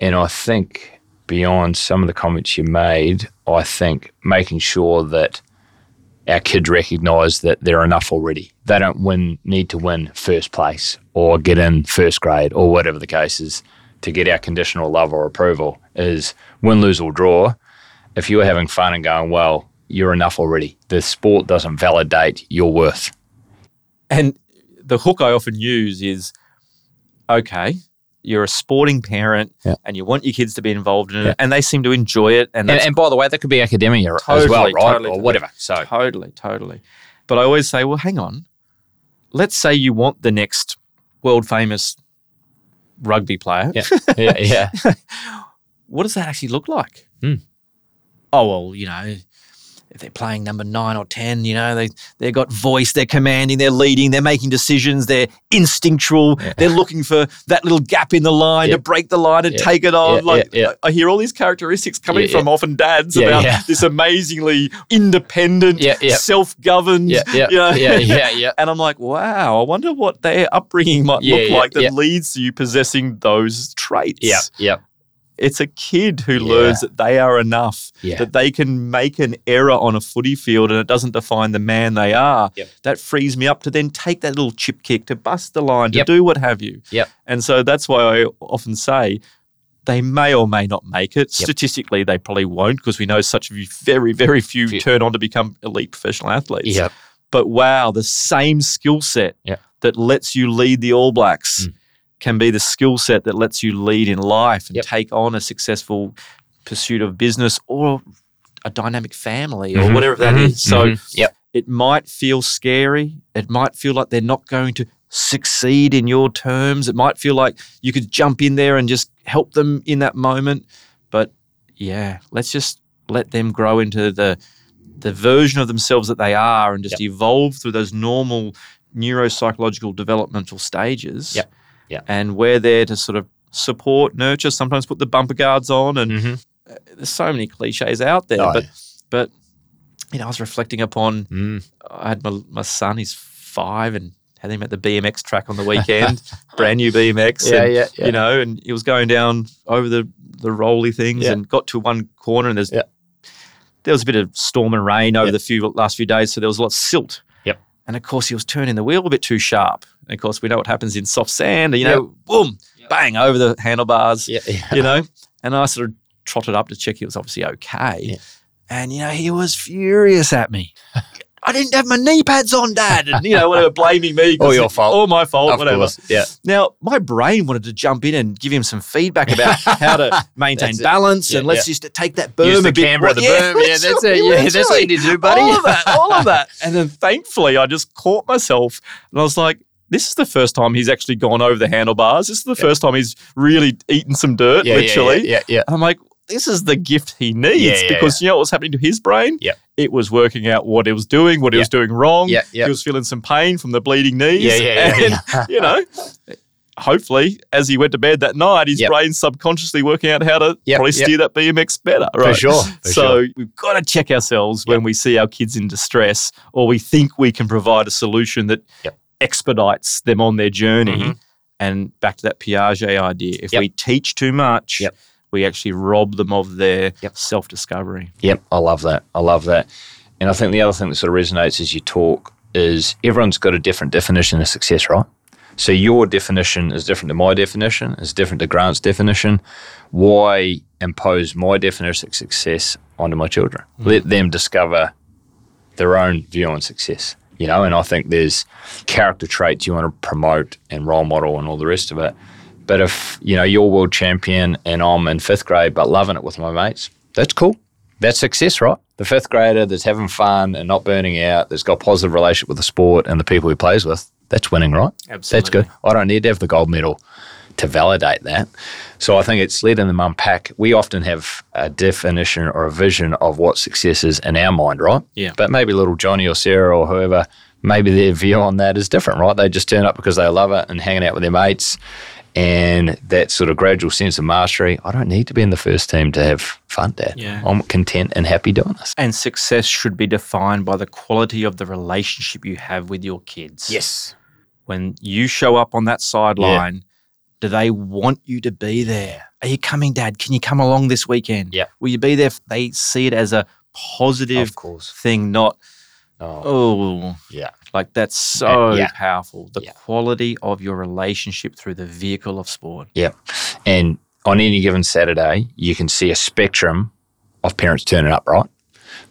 And I think beyond some of the comments you made, I think making sure that our kids recognise that they're enough already. They don't win, need to win first place or get in first grade or whatever the case is to get our conditional love or approval is win, lose or draw. If you are having fun and going, well, you're enough already. The sport doesn't validate your worth. And the hook I often use is, okay, you're a sporting parent yeah. and you want your kids to be involved in it yeah. and they seem to enjoy it. And and, and by the way, that could be academia totally, as well, right? Totally, or whatever. So Totally, totally. But I always say, well, hang on. Let's say you want the next world-famous rugby player. Yeah, yeah, yeah. What does that actually look like? Mm. Oh, well, you know, if they're playing number nine or ten, you know, they, they've got voice, they're commanding, they're leading, they're making decisions, they're instinctual, yeah. they're looking for that little gap in the line yeah. to break the line and yeah. take it on. Yeah. Like yeah. I hear all these characteristics coming yeah. from often dads yeah. about yeah. this amazingly independent, yeah. Yeah. self-governed, yeah. Yeah. You know? Yeah. Yeah. Yeah. And I'm like, wow, I wonder what their upbringing might yeah. look yeah. like that yeah. leads to you possessing those traits. Yeah, yeah. It's a kid who yeah. learns that they are enough, yeah. that they can make an error on a footy field and it doesn't define the man they are. Yep. That frees me up to then take that little chip kick, to bust the line, to yep. do what have you. Yep. And so that's why I often say they may or may not make it. Yep. Statistically, they probably won't because we know such very, very few, few turn on to become elite professional athletes. Yep. But, wow, the same skill set yep. that lets you lead the All Blacks mm. can be the skill set that lets you lead in life and yep. take on a successful pursuit of business or a dynamic family mm-hmm. or whatever that mm-hmm. is. So mm-hmm. yep. it might feel scary. It might feel like they're not going to succeed in your terms. It might feel like you could jump in there and just help them in that moment. But yeah, let's just let them grow into the the version of themselves that they are and just yep. evolve through those normal neuropsychological developmental stages. Yeah. Yeah. And we're there to sort of support, nurture, sometimes put the bumper guards on, and mm-hmm. there's so many cliches out there. No. But but you know, I was reflecting upon mm. I had my my son, he's five, and had him at the B M X track on the weekend, brand new B M X. Yeah, and, yeah, yeah. You know, and he was going down over the, the rolly things yeah. and got to one corner, and there's yeah. there was a bit of storm and rain over yep. the few last few days, so there was a lot of silt. Yep. And of course, he was turning the wheel a bit too sharp. And of course, we know what happens in soft sand. You know, yep. boom, yep. bang, over the handlebars. Yep. Yeah. You know, and I sort of trotted up to check he was obviously okay. Yep. And you know, he was furious at me. I didn't have my knee pads on, Dad, and you know, whatever, blaming me. All your fault. All my fault, of whatever. Course, yeah. Now, my brain wanted to jump in and give him some feedback about how to maintain balance yeah, and let's yeah. just take that berm Use the a bit. Camera, the yeah, berm. Yeah, that's it. Yeah, that's what you need to do, buddy. All of that, all of that. And then thankfully, I just caught myself and I was like, this is the first time he's actually gone over the handlebars. This is the yeah. first time he's really eaten some dirt, yeah, literally. Yeah, yeah, yeah, yeah. And I'm like, this is the gift he needs yeah, yeah, because yeah. you know what was happening to his brain? Yeah. It was working out what it was doing, what yeah. it was doing wrong. Yeah, yeah. He was feeling some pain from the bleeding knees. Yeah, yeah, yeah, and, yeah. you know, hopefully as he went to bed that night, his yep. brain's subconsciously working out how to yep, probably yep. steer that B M X better. Right? For sure. For so sure. we've got to check ourselves yep. when we see our kids in distress or we think we can provide a solution that yep. expedites them on their journey. Mm-hmm. And back to that Piaget idea, if yep. we teach too much yep. – we actually rob them of their yep. self-discovery. Yep, I love that. I love that. And I think the other thing that sort of resonates as you talk is everyone's got a different definition of success, right? So your definition is different to my definition, is different to Grant's definition. Why impose my definition of success onto my children? Mm. Let them discover their own view on success, you know? And I think there's character traits you want to promote and role model and all the rest of it. But if, you know, you're world champion and I'm in fifth grade but loving it with my mates, that's cool. That's success, right? The fifth grader that's having fun and not burning out, that's got a positive relationship with the sport and the people he plays with, that's winning, right? Absolutely. That's good. I don't need to have the gold medal to validate that. So I think it's letting them unpack. We often have a definition or a vision of what success is in our mind, right? Yeah. But maybe little Johnny or Sarah or whoever, maybe their view on that is different, right? They just turn up because they love it and hanging out with their mates. And that sort of gradual sense of mastery, I don't need to be in the first team to have fun, Dad. Yeah. I'm content and happy doing this. And success should be defined by the quality of the relationship you have with your kids. Yes. When you show up on that sideline, yeah. do they want you to be there? Are you coming, Dad? Can you come along this weekend? Yeah. Will you be there? They see it as a positive of course. Thing, not, oh, oh. yeah. Like that's so yeah. powerful. The yeah. quality of your relationship through the vehicle of sport. Yeah. And on any given Saturday, you can see a spectrum of parents turning up, right?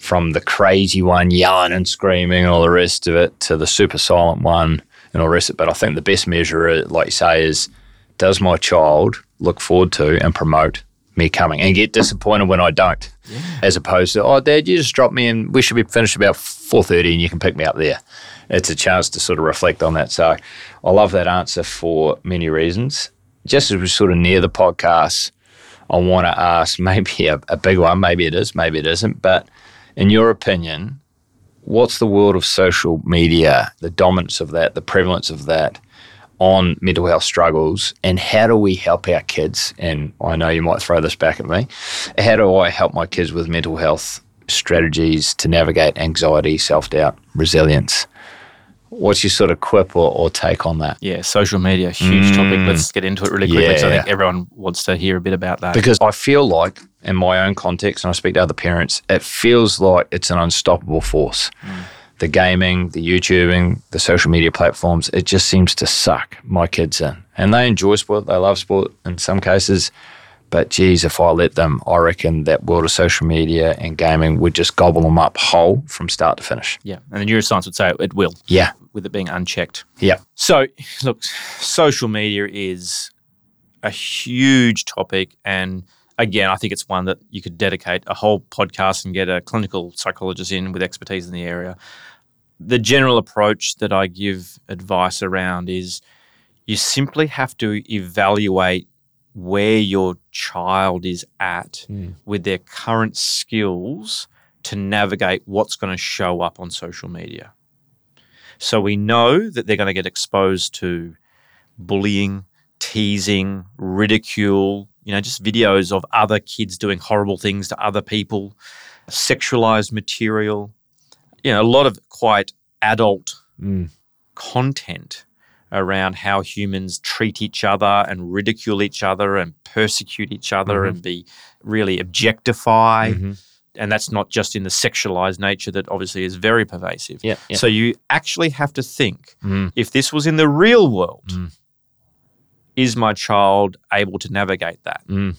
From the crazy one yelling and screaming and all the rest of it to the super silent one and all the rest of it. But I think the best measure, like you say, is does my child look forward to and promote me coming and get disappointed when I don't yeah. as opposed to, oh, Dad, you just drop me and we should be finished about four thirty and you can pick me up there. It's a chance to sort of reflect on that. So I love that answer for many reasons. Just as we sort of near the podcast, I want to ask maybe a, a big one, maybe it is, maybe it isn't, but in your opinion, what's the world of social media, the dominance of that, the prevalence of that on mental health struggles, and how do we help our kids? And I know you might throw this back at me. How do I help my kids with mental health strategies to navigate anxiety, self-doubt, resilience? What's your sort of quip or, or take on that? Yeah, social media, huge mm. topic. Let's get into it really quickly because yeah. I think everyone wants to hear a bit about that. Because I feel like, in my own context, and I speak to other parents, it feels like it's an unstoppable force. Mm. The gaming, the YouTubing, the social media platforms, it just seems to suck my kids in. And they enjoy sport, they love sport in some cases, but geez, if I let them, I reckon that world of social media and gaming would just gobble them up whole from start to finish. Yeah, and the neuroscience would say it will. Yeah. With it being unchecked. Yeah. So, look, social media is a huge topic and again, I think it's one that you could dedicate a whole podcast and get a clinical psychologist in with expertise in the area. The general approach that I give advice around is you simply have to evaluate where your child is at mm. with their current skills to navigate what's going to show up on social media. So we know that they're going to get exposed to bullying, teasing, ridicule, you know, just videos of other kids doing horrible things to other people, sexualized material, you know, a lot of quite adult mm. content around how humans treat each other and ridicule each other and persecute each other mm-hmm. and be really objectify. Mm-hmm. And that's not just in the sexualized nature that obviously is very pervasive. Yeah, yeah. So you actually have to think, mm. if this was in the real world, mm. is my child able to navigate that? Mm.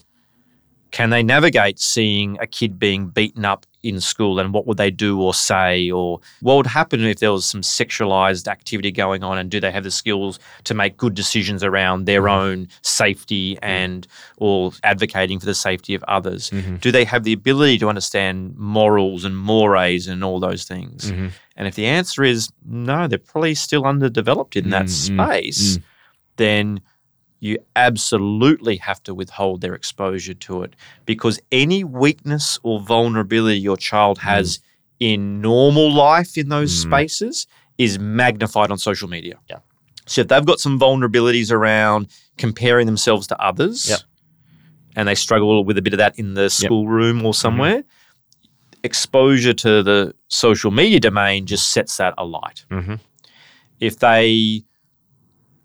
Can they navigate seeing a kid being beaten up in school, and what would they do or say, or what would happen if there was some sexualized activity going on, and do they have the skills to make good decisions around their mm-hmm. own safety and or advocating for the safety of others? Mm-hmm. Do they have the ability to understand morals and mores and all those things? Mm-hmm. And if the answer is no, they're probably still underdeveloped in mm-hmm. that space, mm-hmm. then you absolutely have to withhold their exposure to it, because any weakness or vulnerability your child has mm. in normal life in those mm. spaces is magnified on social media. Yeah. So if they've got some vulnerabilities around comparing themselves to others yep. and they struggle with a bit of that in the schoolroom yep. or somewhere, mm-hmm. exposure to the social media domain just sets that alight. Mm-hmm. If they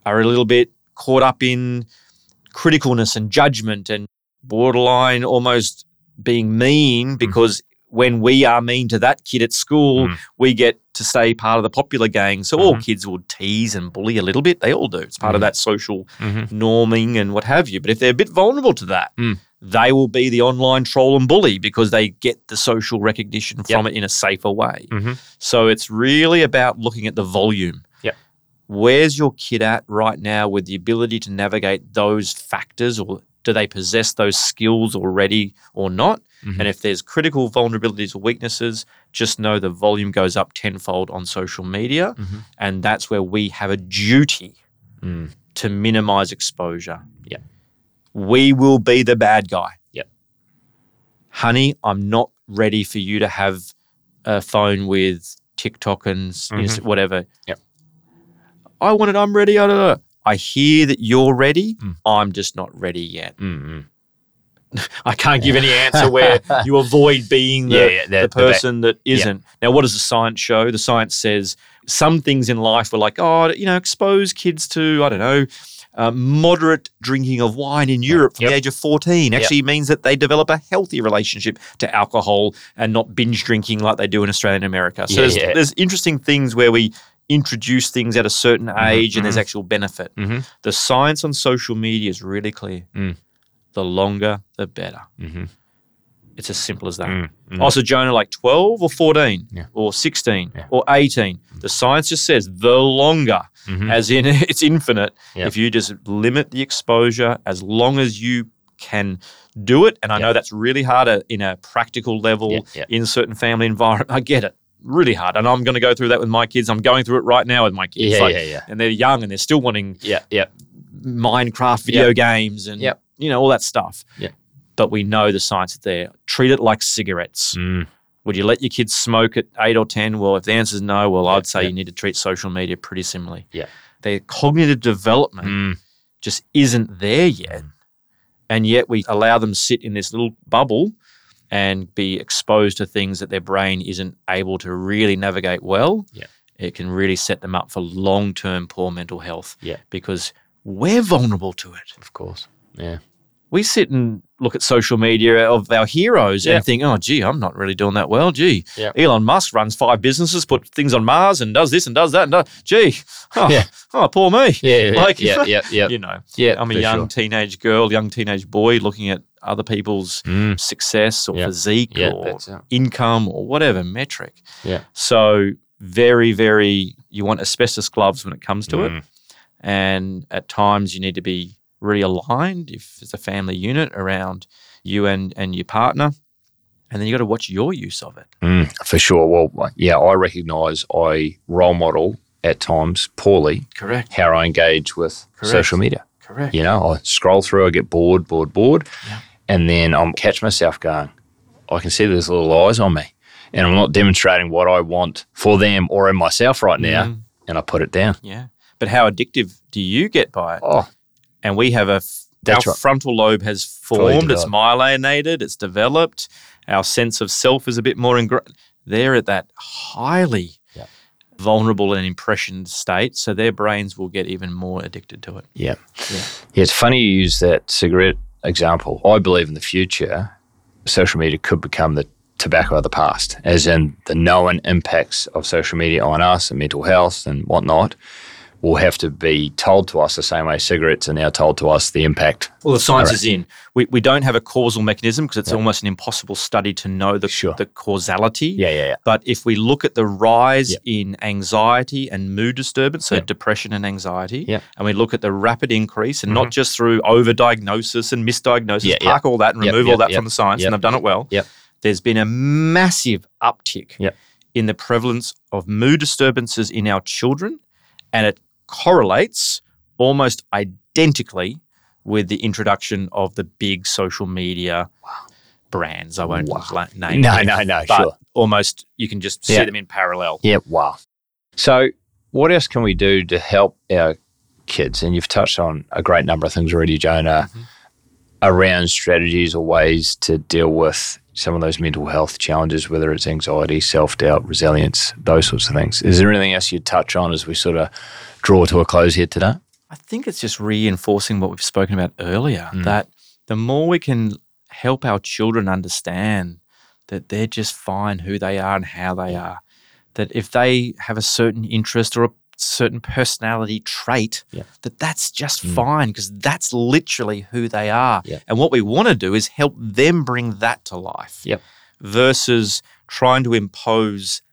are a little bit caught up in criticalness and judgment and borderline almost being mean, because mm-hmm. when we are mean to that kid at school, mm. we get to stay part of the popular gang. So mm-hmm. all kids will tease and bully a little bit. They all do. It's part mm-hmm. of that social mm-hmm. norming and what have you. But if they're a bit vulnerable to that, mm. they will be the online troll and bully because they get the social recognition yep. from it in a safer way. Mm-hmm. So it's really about looking at the volume. Where's your kid at right now with the ability to navigate those factors, or do they possess those skills already or not? Mm-hmm. And if there's critical vulnerabilities or weaknesses, just know the volume goes up tenfold on social media, mm-hmm. and that's where we have a duty mm. to minimize exposure. Yeah. We will be the bad guy. Yeah. Honey, I'm not ready for you to have a phone with TikTok and mm-hmm. whatever. Yeah. I want it, I'm ready. I don't know. I hear that you're ready. Mm. I'm just not ready yet. Mm-hmm. I can't give any answer where you avoid being the, yeah, yeah, that, the person that, that isn't. Yeah. Now, what does the science show? The science says some things in life were like, oh, you know, expose kids to, I don't know, uh, moderate drinking of wine in Europe from yep. the age of fourteen actually yep. means that they develop a healthy relationship to alcohol and not binge drinking like they do in Australia and America. So yeah, there's, yeah. there's interesting things where we introduce things at a certain age mm-hmm. and there's actual benefit. Mm-hmm. The science on social media is really clear. Mm. The longer, the better. Mm-hmm. It's as simple as that. Mm-hmm. Also, Jonah, like twelve or fourteen yeah. or sixteen yeah. or eighteen. Mm-hmm. The science just says the longer, mm-hmm. as in it's infinite. Yep. If you just limit the exposure as long as you can do it, and I yep. know that's really hard at, in a practical level yep, yep. in certain family environment. I get it. Really hard, and I'm going to go through that with my kids. I'm going through it right now with my kids. Yeah, like, yeah, yeah. And they're young, and they're still wanting yeah, yeah. Minecraft video yeah. games and yeah. you know all that stuff. Yeah. But we know the science is there. Treat it like cigarettes. Mm. Would you let your kids smoke at eight or ten? Well, if the answer is no, well, yeah, I'd say yeah. you need to treat social media pretty similarly. Yeah. Their cognitive development mm. just isn't there yet, and yet we allow them sit in this little bubble and be exposed to things that their brain isn't able to really navigate well. Yeah. It can really set them up for long-term poor mental health yeah. because we're vulnerable to it. Of course, yeah. We sit and look at social media of our heroes yeah. and think, oh, gee, I'm not really doing that well. Gee, yeah. Elon Musk runs five businesses, put things on Mars and does this and does that. And does, gee, oh, yeah. oh, poor me. Yeah, yeah, like, yeah, yeah, yeah. You know, yeah, I'm a young sure. teenage girl, young teenage boy looking at other people's mm. success or yeah. physique yeah, or yeah. income or whatever metric. Yeah. So very, very, you want asbestos gloves when it comes to mm. it. And at times you need to be really aligned if it's a family unit around you and, and your partner. And then you got to watch your use of it. Mm, for sure. Well, yeah, I recognise I role model at times poorly. Correct. How I engage with Correct. Social media. Correct. You know, I scroll through, I get bored, bored, bored. Yeah. And then I'll catch myself going, I can see there's little eyes on me. And I'm not demonstrating what I want for them or in myself right now. Mm. And I put it down. Yeah. But how addictive do you get by it? Oh. And we have a, That's our right. frontal lobe has formed, it's myelinated, it's developed. Our sense of self is a bit more ingrained. They're at that highly yep. vulnerable and impressioned state, so their brains will get even more addicted to it. Yeah. yeah. Yeah. It's funny you use that cigarette example. I believe in the future, social media could become the tobacco of the past, as in the known impacts of social media on us and mental health and whatnot will have to be told to us the same way cigarettes are now told to us the impact. Well, the science is in. We we don't have a causal mechanism because it's yeah. almost an impossible study to know the, sure. the causality. Yeah, yeah, yeah. But if we look at the rise yeah. in anxiety and mood disturbance, so yeah. depression and anxiety, yeah. and we look at the rapid increase, and mm-hmm. not just through overdiagnosis and misdiagnosis, yeah, park yeah. all that and yep, remove yep, all that yep, from the science, yep, and I've done it well, yep. there's been a massive uptick yep. in the prevalence of mood disturbances in our children, and it correlates almost identically with the introduction of the big social media wow. brands. I won't wow. name no, them. No, no, no, sure. Almost you can just yeah. see them in parallel. Yeah, wow. So what else can we do to help our kids? And you've touched on a great number of things already, Jonah, mm-hmm. around strategies or ways to deal with some of those mental health challenges, whether it's anxiety, self-doubt, resilience, those sorts of things. Is there anything else you'd touch on as we sort of draw to a close here today? I think it's just reinforcing what we've spoken about earlier, mm. that the more we can help our children understand that they're just fine who they are and how they are, that if they have a certain interest or a certain personality trait, yeah. that that's just mm. fine because that's literally who they are. Yeah. And what we want to do is help them bring that to life yep. versus trying to impose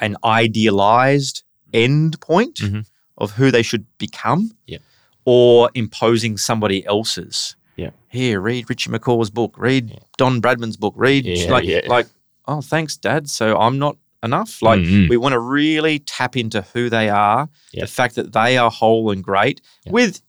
an idealized end point mm-hmm. of who they should become yep. or imposing somebody else's. Yeah. Here, read Richie McCaw's book, read yeah. Don Bradman's book, read yeah, like, yeah. like, oh, thanks, Dad. So I'm not enough. Like mm-hmm. we want to really tap into who they are, yep. the fact that they are whole and great yep. with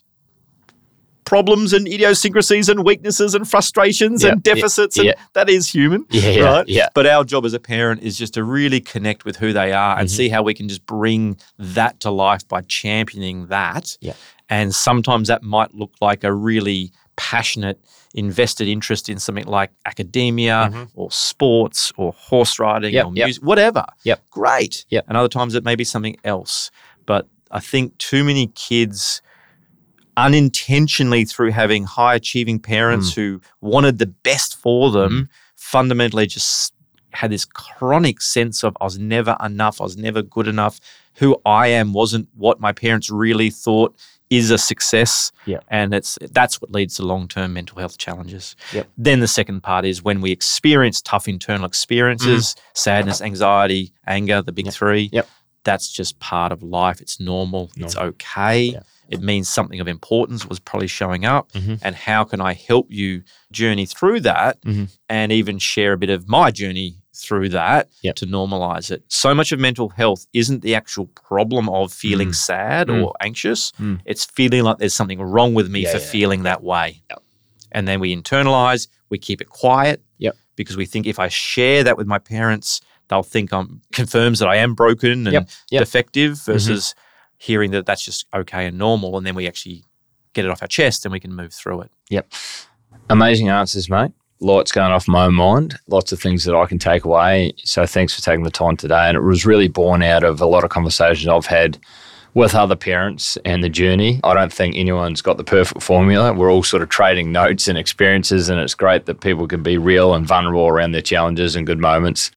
problems and idiosyncrasies and weaknesses and frustrations yep. and deficits. Yep. And yep. that is human, yeah, right? Yeah. But our job as a parent is just to really connect with who they are and mm-hmm. see how we can just bring that to life by championing that. Yep. And sometimes that might look like a really passionate invested interest in something like academia mm-hmm. or sports or horse riding yep, or music, yep. whatever. Yep. Great. Yep. And other times it may be something else. But I think too many kids unintentionally through having high achieving parents mm. who wanted the best for them mm. fundamentally just had this chronic sense of I was never enough, I was never good enough, who I am wasn't what my parents really thought is a success, yep. and it's that's what leads to long-term mental health challenges. Yep. Then the second part is when we experience tough internal experiences, mm-hmm. sadness, anxiety, anger, the big yep. three, yep. that's just part of life. It's normal. normal. It's okay. Yep. It means something of importance was probably showing up, mm-hmm. and how can I help you journey through that mm-hmm. and even share a bit of my journey through that yep. to normalize it. So much of mental health isn't the actual problem of feeling mm. sad mm. or anxious. Mm. It's feeling like there's something wrong with me yeah, for yeah, feeling yeah. that way. Yep. And then we internalize, we keep it quiet yep. because we think if I share that with my parents, they'll think I'm confirms that I am broken and yep. Yep. defective versus mm-hmm. hearing that that's just okay and normal. And then we actually get it off our chest and we can move through it. Yep. Amazing answers, mate. Lots going off my own mind, lots of things that I can take away. So thanks for taking the time today. And it was really born out of a lot of conversations I've had with other parents and the journey. I don't think anyone's got the perfect formula. We're all sort of trading notes and experiences, and it's great that people can be real and vulnerable around their challenges and good moments.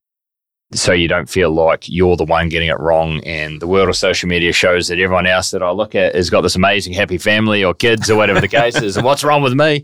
So you don't feel like you're the one getting it wrong, and the world of social media shows that everyone else that I look at has got this amazing happy family or kids or whatever the case is, and what's wrong with me?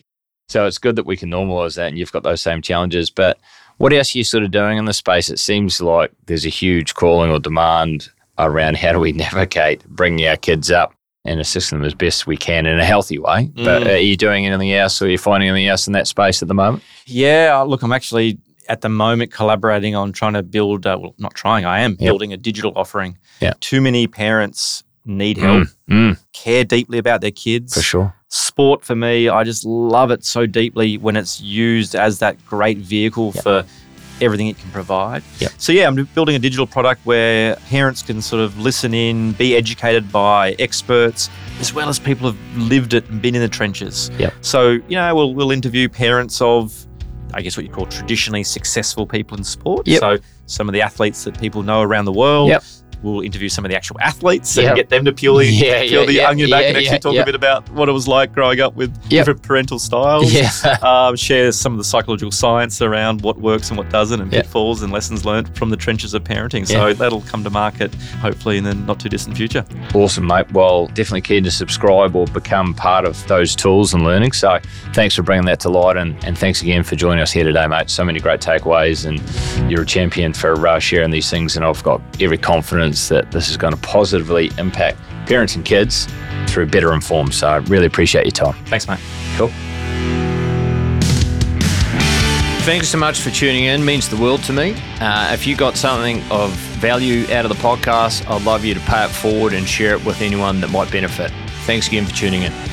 So it's good that we can normalise that, and you've got those same challenges. But what else are you sort of doing in the space? It seems like there's a huge calling or demand around how do we navigate bringing our kids up and assist them as best we can in a healthy way. Mm. But are you doing anything else, or are you finding anything else in that space at the moment? Yeah, look, I'm actually at the moment collaborating on trying to build, uh, well, not trying, I am yep. building a digital offering. Yep. Too many parents need help, mm. Mm. care deeply about their kids. For sure. sport for me, I just love it so deeply when it's used as that great vehicle yep. for everything it can provide. Yep. So yeah, I'm building a digital product where parents can sort of listen in, be educated by experts, as well as people who've lived it and been in the trenches. Yep. So, you know, we'll we'll interview parents of, I guess, what you call traditionally successful people in sport. Yep. So some of the athletes that people know around the world. Yep. We'll interview some of the actual athletes yep. and get them to peel the, yeah, peel yeah, the yeah, onion back yeah, and actually yeah, talk yeah. a bit about what it was like growing up with yep. different parental styles, yeah. um, share some of the psychological science around what works and what doesn't and yep. pitfalls and lessons learned from the trenches of parenting. So yep. that'll come to market hopefully in the not too distant future. Awesome, mate. Well, definitely keen to subscribe or become part of those tools and learning. So thanks for bringing that to light, and, and thanks again for joining us here today, mate. So many great takeaways, and you're a champion for uh, sharing these things, and I've got every confidence that this is going to positively impact parents and kids through better informed. So I really appreciate your time. Thanks, mate. Cool. Thanks so much for tuning in. It means the world to me. Uh, if you got something of value out of the podcast, I'd love you to pay it forward and share it with anyone that might benefit. Thanks again for tuning in.